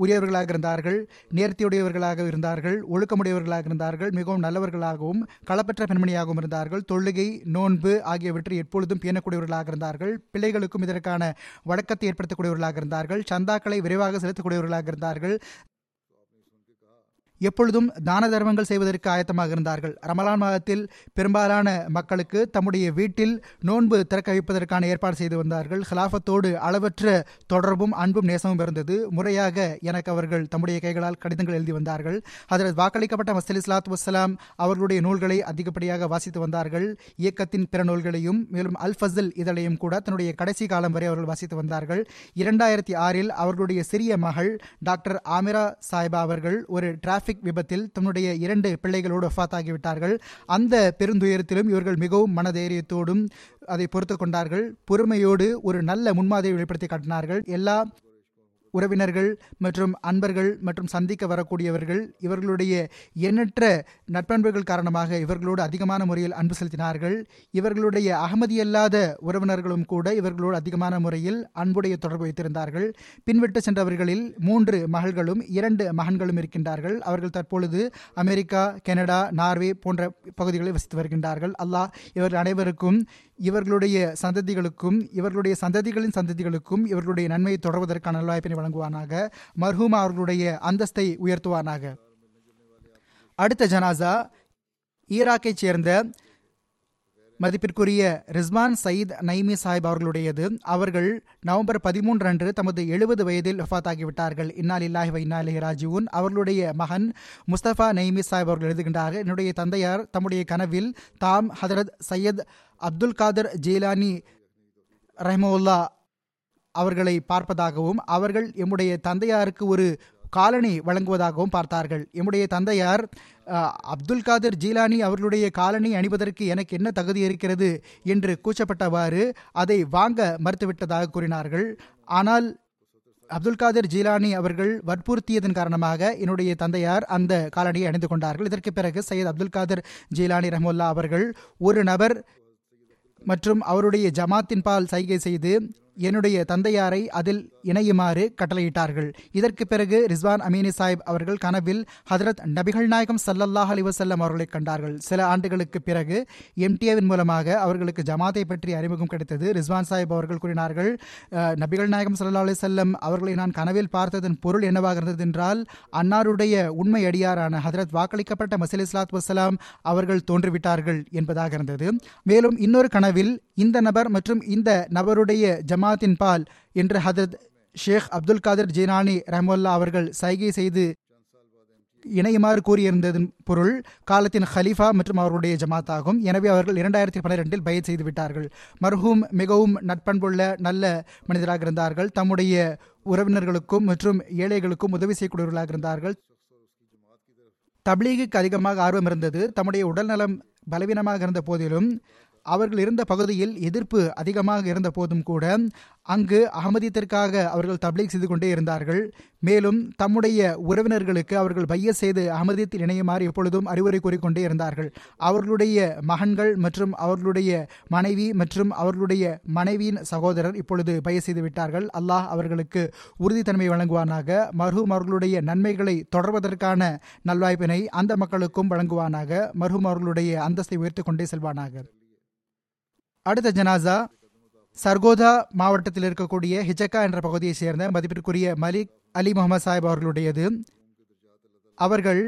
உரியவர்களாக இருந்தார்கள், நேர்த்தியுடையவர்களாக இருந்தார்கள், ஒழுக்கமுடையவர்களாக இருந்தார்கள், மிகவும் நல்லவர்களாகவும் களப்பற்ற பெண்மணியாகவும் இருந்தார்கள். தொழுகை, நோன்பு ஆகியவற்றை எப்பொழுதும் பேணக்கூடியவர்களாக இருந்தார்கள். பிள்ளைகளுக்கும் இதற்கான வழக்கத்தை ஏற்படுத்தக்கூடியவர்களாக இருந்தார்கள். சந்தாக்களை விரைவாக செலுத்தக்கூடியவர்களாக இருந்தார்கள். எப்பொழுதும் தான தர்மங்கள் செய்வதற்கு ஆயத்தமாக இருந்தார்கள். ரமலான் மாதத்தில் பெரும்பாலான மக்களுக்கு தம்முடைய வீட்டில் நோன்பு திறக்க வைப்பதற்கான ஏற்பாடு செய்து வந்தார்கள். ஹிலாஃபத்தோடு அளவற்ற தொடர்பும் அன்பும் நேசமும் இருந்தது. முறையாக எனக்கு அவர்கள் தம்முடைய கைகளால் கடிதங்கள் எழுதி வந்தார்கள். அதில் வாக்களிக்கப்பட்ட மஸ்ஜித் இஸ்லாத் வஸ்லாம் அவர்களுடைய நூல்களை அதிகப்படியாக வாசித்து வந்தார்கள். இயக்கத்தின் பிற நூல்களையும் மேலும் அல் ஃபஸ்ல் இதழையும் கூட தன்னுடைய கடைசி காலம் வரை அவர்கள் வாசித்து வந்தார்கள். 2006 அவர்களுடைய சிறிய மகள் டாக்டர் ஆமிரா சாஹிபா அவர்கள் ஒரு டிராஃபிக் விபத்தில் தன்னுடைய 2 பிள்ளைகளோடு வஃபாத்தாகிவிட்டார்கள். அந்த பெருந்துயரத்திலும் இவர்கள் மிகவும் மனதைரியத்தோடும் அதை பொறுத்து கொண்டார்கள். பொறுமையோடு ஒரு நல்ல முன்மாதிரியை வெளிப்படுத்தி காட்டினார்கள். எல்லா உறவினர்கள் மற்றும் அன்பர்கள் மற்றும் சந்திக்க வரக்கூடியவர்கள் இவர்களுடைய எண்ணற்ற நட்பண்புகள் காரணமாக இவர்களோடு அதிகமான முறையில் அன்பு செலுத்தினார்கள். இவர்களுடைய அகமதியல்லாத உறவினர்களும் கூட இவர்களோடு அதிகமான முறையில் அன்புடைய தொடர்பு வைத்திருந்தார்கள். பின்விட்டு சென்றவர்களில் 3 மகள்களும் 2 மகன்களும் இருக்கின்றார்கள். அவர்கள் தற்பொழுது அமெரிக்கா, கனடா, நார்வே போன்ற பகுதிகளில் வசித்து வருகின்றார்கள். அல்லாஹ் இவர்கள் அனைவருக்கும், இவர்களுடைய சந்ததிகளுக்கும், இவர்களுடைய சந்ததிகளின் சந்ததிகளுக்கும் இவர்களுடைய நன்மையை தொடர்வதற்கான நல்வாய்ப்பினை வழங்குவானாக. மர்ஹூமா அவர்களுடைய அந்தஸ்தை உயர்த்துவானாக. அடுத்த ஜனாசா ஈராக்கைச் சேர்ந்த மதிப்பிற்குரிய ரிஸ்வான் சயீத் நைமி சாஹிப் அவர்களுடையது. அவர்கள் நவம்பர் 13 அன்று தமது 70 வயதில் வஃபாத்தாகிவிட்டார்கள். இன்னா லில்லாஹி வ இன்னா இலைஹி ராஜிஊன். அவர்களுடைய மகன் முஸ்தபா நைமி சாஹிப் அவர்கள் எழுதுகின்றார்கள், என்னுடைய தந்தையார் தம்முடைய கனவில் தாம் ஹதரத் சையத் அப்துல் காதர் ஜீலானி ரஹ்மவுல்லா அவர்களை பார்ப்பதாகவும் அவர்கள் எம்முடைய தந்தையாருக்கு ஒரு காலனி வழங்குவதாகவும் பார்த்தார்கள். எம்முடைய தந்தையார் அப்துல் காதர் ஜீலானி அவர்களுடைய காலனி அணிவதற்கு எனக்கு என்ன தகுதி இருக்கிறது என்று கூச்சப்பட்டவாறு அதை வாங்க மறுத்துவிட்டதாக கூறினார்கள். ஆனால் அப்துல் காதர் ஜீலானி அவர்கள் வற்புறுத்தியதன் காரணமாக என்னுடைய தந்தையார் அந்த காலனியை அணிந்து கொண்டார்கள். இதற்கு பிறகு சையத் அப்துல் காதர் ஜீலானி ரஹ்மவுல்லா அவர்கள் ஒரு நபர் மற்றும் அவருடைய ஜமாத்தின் பால் சைகை செய்து என்னுடைய தந்தையாரை அதில் இணையுமாறு கட்டளையிட்டார்கள். இதற்கு பிறகு ரிஸ்வான் அமீனி சாஹிப் அவர்கள் கனவில் ஹதரத் நபிகள் நாயகம் ஸல்லல்லாஹு அலைஹி வஸல்லம் அவர்களை கண்டார்கள். சில ஆண்டுகளுக்கு பிறகு எம்டிஏவின் மூலமாக அவர்களுக்கு ஜமாத்தை பற்றி அறிமுகம் கிடைத்தது. ரிஸ்வான் சாஹிப் அவர்கள் கூறினார்கள், நபிகள் நாயகம் ஸல்லல்லாஹு அலைஹி வஸல்லம் அவர்களை நான் கனவில் பார்த்ததன் பொருள் என்னவாக இருந்தது என்றால், அன்னாருடைய உண்மை அடியாரான ஹதரத் வாக்களிக்கப்பட்ட மஸீஹ் இஸ்லாத் வஸ்ஸலாம் அவர்கள் தோன்றிவிட்டார்கள் என்பதாக இருந்தது. மேலும் இன்னொரு கனவில் இந்த நபர் மற்றும் இந்த நபருடைய ஜமாத்தின் பால் என்று ஹதரத் ஷேக் அப்துல் காதிர் ஜினானி ரஹ்மத்துல்லாஹி அவர்கள் சைகை செய்து இணையுமாறு கூறியிருந்ததன் பொருள் காலத்தின் ஹலீஃபா மற்றும் அவருடைய ஜமாத் ஆகும். எனவே அவர்கள் 2012 பைஅத் செய்து விட்டார்கள். மர்ஹூம் மிகவும் நட்பண்புள்ள நல்ல மனிதராக இருந்தார்கள். தம்முடைய உறவினர்களுக்கும் மற்றும் ஏழைகளுக்கும் உதவி செய்யக்கூடியவர்களாக இருந்தார்கள். தப்லீகுக்கு அதிகமாக ஆர்வம் இருந்தது. தம்முடைய உடல்நலம் பலவீனமாக இருந்த போதிலும் அவர்கள் இருந்த பகுதியில் எதிர்ப்பு அதிகமாக இருந்த போதும் கூட அங்கு அகமதியத்திற்காக அவர்கள் தப்லீக் செய்து கொண்டே இருந்தார்கள். மேலும் தம்முடைய உறவினர்களுக்கு அவர்கள் பையத் செய்து அகமதியத்தில் இணையுமாறு எப்பொழுதும் அறிவுரை கூறிக்கொண்டே இருந்தார்கள். அவர்களுடைய மகன்கள் மற்றும் அவர்களுடைய மனைவி மற்றும் அவர்களுடைய மனைவியின் சகோதரர் இப்பொழுது பையத் செய்து விட்டார்கள். அல்லாஹ் அவர்களுக்கு உறுதித்தன்மை வழங்குவானாக. மர்ஹூம் அவர்களுடைய நன்மைகளை தொடர்வதற்கான நல்வாய்ப்பினை அந்த மக்களுக்கும் வழங்குவானாக. மர்ஹூம் அவர்களுடைய அந்தஸ்தை உயர்த்தி கொண்டே செல்வானாக. அடுத்த ஜனாசா சர்கோதா மாவட்டத்தில் இருக்கக்கூடிய ஹிஜக்கா என்ற பகுதியைச் சேர்ந்த மதிப்பிற்குரிய மலிக் அலி முகமது சாஹிப் அவர்களுடையது. அவர்கள்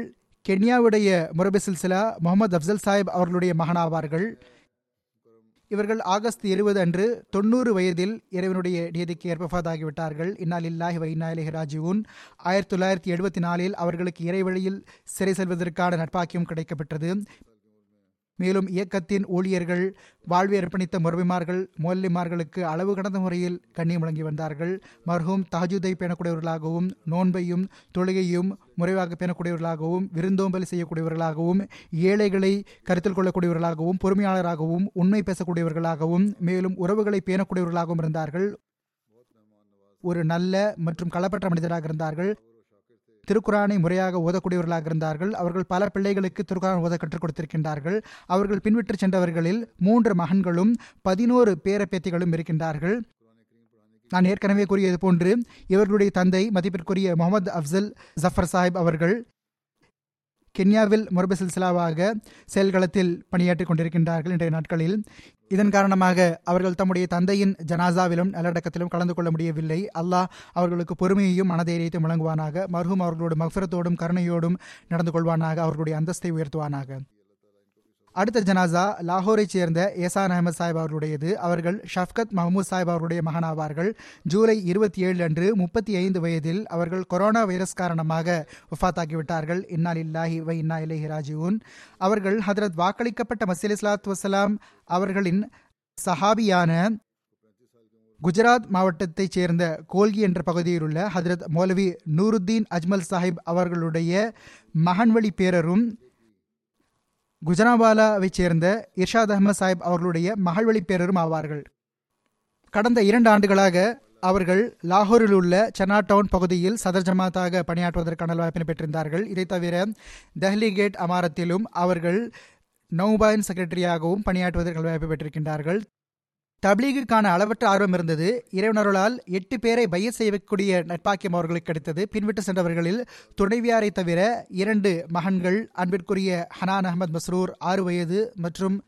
கென்யாவுடைய முரபி சில்சிலா முகமது அப்சல் சாஹிப் அவர்களுடைய மகனாவார்கள். இவர்கள் ஆகஸ்ட் 20 அன்று 90 வயதில் இறைவனுடைய நியதிக்கு ஏற்ப வஃபாத்தாகிவிட்டார்கள். இன்னா லில்லாஹி வ இன்னா இலைஹி ராஜிஊன். 1974 அவர்களுக்கு இறைவழியில் சிறை செல்வதற்கான நட்பாக்கியம் கிடைக்கப்பட்டது. மேலும் இயக்கத்தின் ஊழியர்கள், வாழ்வை அர்ப்பணித்த முரபிமார்கள், மௌல்விமார்களுக்கு அளவு கடந்த முறையில் கண்ணியம் வழங்கி வந்தார்கள். மர்ஹூம் தஹஜுதை பேணக்கூடியவர்களாகவும், நோன்பையும் தொழுகையும் முறைவாக பேணக்கூடியவர்களாகவும், விருந்தோம்பல் செய்யக்கூடியவர்களாகவும், ஏழைகளை கருத்தில் கொள்ளக்கூடியவர்களாகவும், பொறுமையாளராகவும், உண்மை பேசக்கூடியவர்களாகவும், மேலும் உறவுகளை பேணக்கூடியவர்களாகவும் இருந்தார்கள். ஒரு நல்ல மற்றும் களப்பற்ற மனிதராக இருந்தார்கள். திருக்குரானை முறையாக ஓதக்கூடியவர்களாக இருந்தார்கள். அவர்கள் பல பிள்ளைகளுக்கு திருக்குரான் ஓத கற்றுக் கொடுத்திருக்கின்றார்கள். அவர்கள் பின்விட்டு சென்றவர்களில் 3 மகன்களும் 14 பேரப்பேத்திகளும் இருக்கின்றார்கள். நான் ஏற்கனவே கூறியது போன்று இவர்களுடைய தந்தை மதிப்பிற்குரிய முகமது அப்சல் ஜஃபர் சாஹிப் அவர்கள் கென்யாவில் முரபி சில்சிலாவாக செயல்களத்தில் பணியாற்றிக் கொண்டிருக்கின்றார்கள் இன்றைய நாட்களில். இதன் காரணமாக அவர்கள் தம்முடைய தந்தையின் ஜனாசாவிலும் நல்லடக்கத்திலும் கலந்து கொள்ள முடியவில்லை. அல்லாஹ் அவர்களுக்கு பொறுமையையும் மனதைரியத்தையும் வழங்குவானாக. மர்ஹூம் அவர்களோடு மஃபிரத்தோடும் கருணையோடும் நடந்து கொள்வானாக. அவர்களுடைய அந்தஸ்தை உயர்த்துவானாக. அடுத்த ஜனாசா லாகூரை சேர்ந்த ஏசான் அகமது சாஹிப் அவர்களுடையது. அவர்கள் ஷஃப்கத் மஹமூத் சாஹிப் அவர்களுடைய மகனாவார்கள். ஜூலை 27 அன்று 35 வயதில் அவர்கள் கொரோனா வைரஸ் காரணமாக வஃபாத்தாகிவிட்டார்கள். இன்னா லில்லாஹி வ இன்னா இலைஹி ராஜிஊன். அவர்கள் ஹதரத் வாக்களிக்கப்பட்ட மஸீஹ் இஸ்லாத் வஸ்ஸலாம் அவர்களின் சஹாபியான குஜராத் மாவட்டத்தைச் சேர்ந்த கோல்கி என்ற பகுதியில் உள்ள ஹதரத் மௌலவி நூருத்தீன் அஜ்மல் சாஹிப் அவர்களுடைய மகன்வழி பேரரும், குஜராவாலாவை சேர்ந்த இர்ஷாத் அகமது சாஹிப் அவர்களுடைய மகள்வழி பேரரும் ஆவார்கள். கடந்த 2 ஆண்டுகளாக அவர்கள் லாகூரில் உள்ள சன்னா டவுன் பகுதியில் சதர் ஜமாத்தாக பணியாற்றுவதற்கான வாய்ப்பினை பெற்றிருந்தார்கள். இதை தவிர டெஹ்லி கேட் அமாரத்திலும் அவர்கள் நௌபாயின் செக்ரட்டரியாகவும் பணியாற்றுவதற்கு வாய்ப்பு பெற்றிருக்கின்றார்கள். தப்லீகிற்கான அளவற்ற ஆர்வம் இருந்தது. இறைவனர்களால் 8 பேரை பையத் செய்யக்கூடிய நட்பாக்கியம் அவர்களுக்கு கிடைத்தது. பின்விட்டு சென்றவர்களில் துணைவியாரை தவிர 2 மகன்கள் அன்பிற்குரிய ஹனான் அகமது மஸ்ரூர் 6 வயது மற்றும்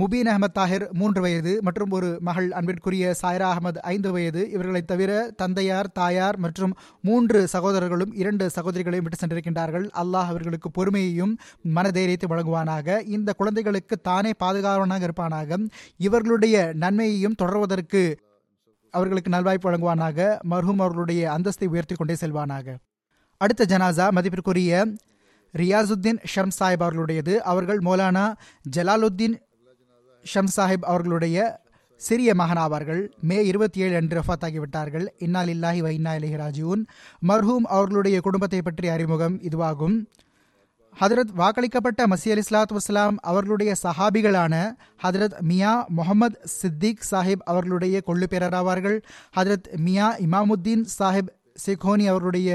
முபீன் அகமது தாஹிர் 3 வயது மற்றும் ஒரு மகள் அன்பிற்குரிய சாய்ரா அகமது 5 வயது. இவர்களைத் தவிர தந்தையார், தாயார் மற்றும் 3 சகோதரர்களும் 2 சகோதரிகளையும் விட்டு சென்றிருக்கின்றார்கள். அல்லாஹ் அவர்களுக்கு பொறுமையையும் மனதைரியத்தை வழங்குவானாக. இந்த குழந்தைகளுக்கு தானே பாதுகாவனாக இருப்பானாக. இவர்களுடைய நன்மையையும் தொடர்வதற்கு அவர்களுக்கு நல்வாய்ப்பு வழங்குவானாக. மர்ஹூம் அவர்களுடைய அந்தஸ்தை உயர்த்தி கொண்டே செல்வானாக. அடுத்த ஜனாசா மதிப்பிற்குரிய ரியாசுத்தீன் ஷம்ஸ் சாஹிப் அவர்களுடையது. அவர்கள் மௌலானா ஜலாலுத்தீன் ஷம்ஸ் சாஹிப் அவர்களுடைய சிறிய மகனாவார்கள். மே 27 அன்று வஃபாத்தாகிவிட்டார்கள். இன்னா லில்லாஹி வ இன்னா இலைஹி ராஜிஊன். மர்ஹூம் அவர்களுடைய குடும்பத்தை பற்றிய அறிமுகம் இதுவாகும். ஹதரத் வாக்களிக்கப்பட்ட மஸீஹ் இஸ்லாத் வஸ்ஸலாம் அவர்களுடைய சஹாபிகளான ஹதரத் மியா முகமது சித்திக் சாஹிப் அவர்களுடைய கொள்ளு பேரராவார்கள். ஹதரத் மியா இமாமுத்தீன் சாஹிப் செகோனி அவர்களுடைய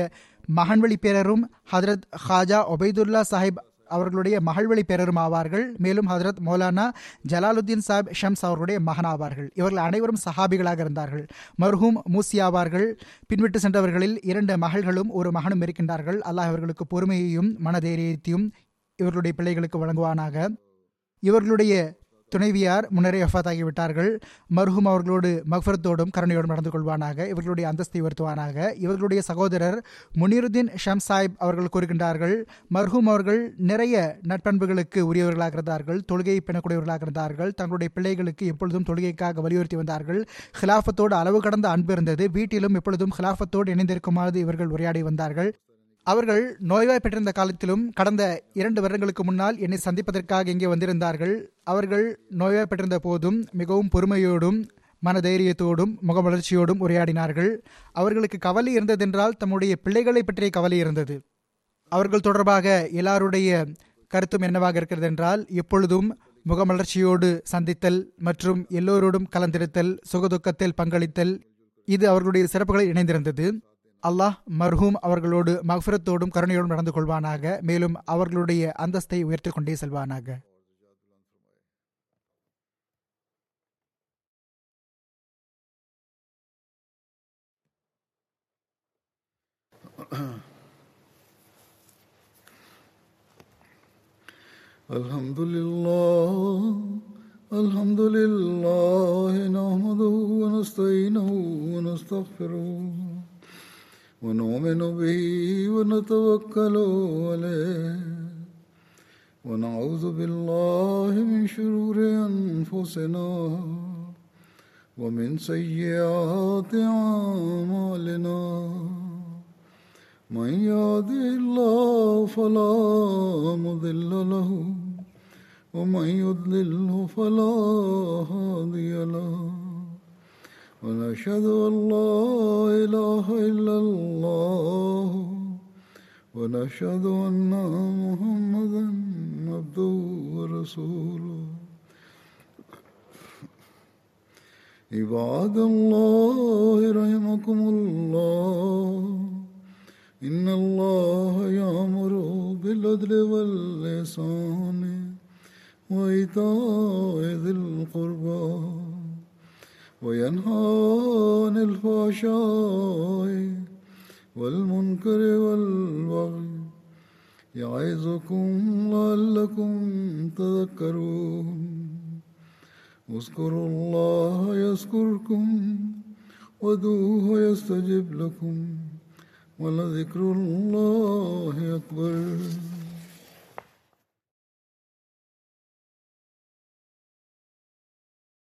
மகன்வழி பேரரும், ஹதரத் ஹாஜா ஒபைதுல்லா சாஹிப் அவர்களுடைய மகள்வழி பேரரும் ஆவார்கள். மேலும் ஹதரத் மௌலானா ஜலாலுத்தீன் சாஹிப் ஷம்ஸ் அவர்களுடைய மகனாவார்கள். இவர்கள் அனைவரும் சஹாபிகளாக இருந்தார்கள். மர்ஹூம் மூசியாவார்கள். பின்விட்டு சென்றவர்களில் 2 மகள்களும் ஒரு மகனும் இருக்கின்றார்கள். அல்லாஹ் அவர்களுக்கு பொறுமையையும் மனதைரியத்தையும் இவர்களுடைய பிள்ளைகளுக்கு வழங்குவானாக. இவர்களுடைய துணைவியார் முன்னரே வஃபாத்தாகிவிட்டார்கள். மர்ஹூம் அவர்களோடு மக்ஃபரத்தோடும் கருணையோடும் நடந்து கொள்வானாக. இவர்களுடைய அந்தஸ்தை உயர்த்துவானாக. இவர்களுடைய சகோதரர் முனீருதீன் ஷம் சாஹிப் அவர்கள் கூறுகின்றார்கள், மர்ஹூம் அவர்கள் நிறைய நட்பண்புகளுக்கு உரியவர்களாக இருந்தார்கள். தொழுகையை பெணக்கூடியவர்களாக இருந்தார்கள். தங்களுடைய பிள்ளைகளுக்கு எப்பொழுதும் தொழுகைக்காக வலியுறுத்தி வந்தார்கள். ஹிலாஃபத்தோடு அளவு கடந்த அன்பு இருந்தது. வீட்டிலும் எப்பொழுதும் ஹிலாஃபத்தோடு இணைந்திருக்குமாறு இவர்கள் உரையாடி வந்தார்கள். அவர்கள் நோய்வாய்ப்பட்டிருந்த காலத்திலும் கடந்த 2 வருடங்களுக்கு முன்னால் என்னை சந்திப்பதற்காக இங்கே வந்திருந்தார்கள். அவர்கள் நோய்வாய்ப்பட்டிருந்த போதும் மிகவும் பொறுமையோடும் மனதைரியத்தோடும் முகமலர்ச்சியோடும் உரையாடினார்கள். அவர்களுக்கு கவலை இருந்ததென்றால் தம்முடைய பிள்ளைகளை பற்றிய கவலை இருந்தது. அவர்கள் தொடர்பாக எல்லாருடைய கருத்தும் என்னவாக இருக்கிறது என்றால், எப்பொழுதும் முகமலர்ச்சியோடு சந்தித்தல் மற்றும் எல்லோரோடும் கலந்திருத்தல், சுகதுக்கத்தில் பங்களித்தல், இது அவர்களுடைய சிறப்புகளில் இணைந்திருந்தது. அல்லாஹ் மர்ஹூம் அவர்களோடு மஃபிரத்தோடும் கருணையோடும் நடந்து கொள்வானாக. மேலும் அவர்களுடைய அந்தஸ்தை உயர்த்தி கொண்டே செல்வானாக. الحمد لله نحمده ونستعينه ونستغفره ونؤمن به ونتوكل عليه ونعوذ بالله من شرور أنفسنا ومن سيئات أعمالنا من يهده الله فلا مضل له ومن يضلله فلا هادي له ونشهد أن لا إله إلا الله ونشهد أن محمدا عبده ورسوله عباد الله رحمكم الله إن الله يأمر بالعدل والإحسان وإيتاء ذي القربى وينهى عن الفحشاء والمنكر والبغي يعظكم لعلكم تذكرون اذكروا الله يذكركم وادعوه يستجب لكم ولذكر الله أكبر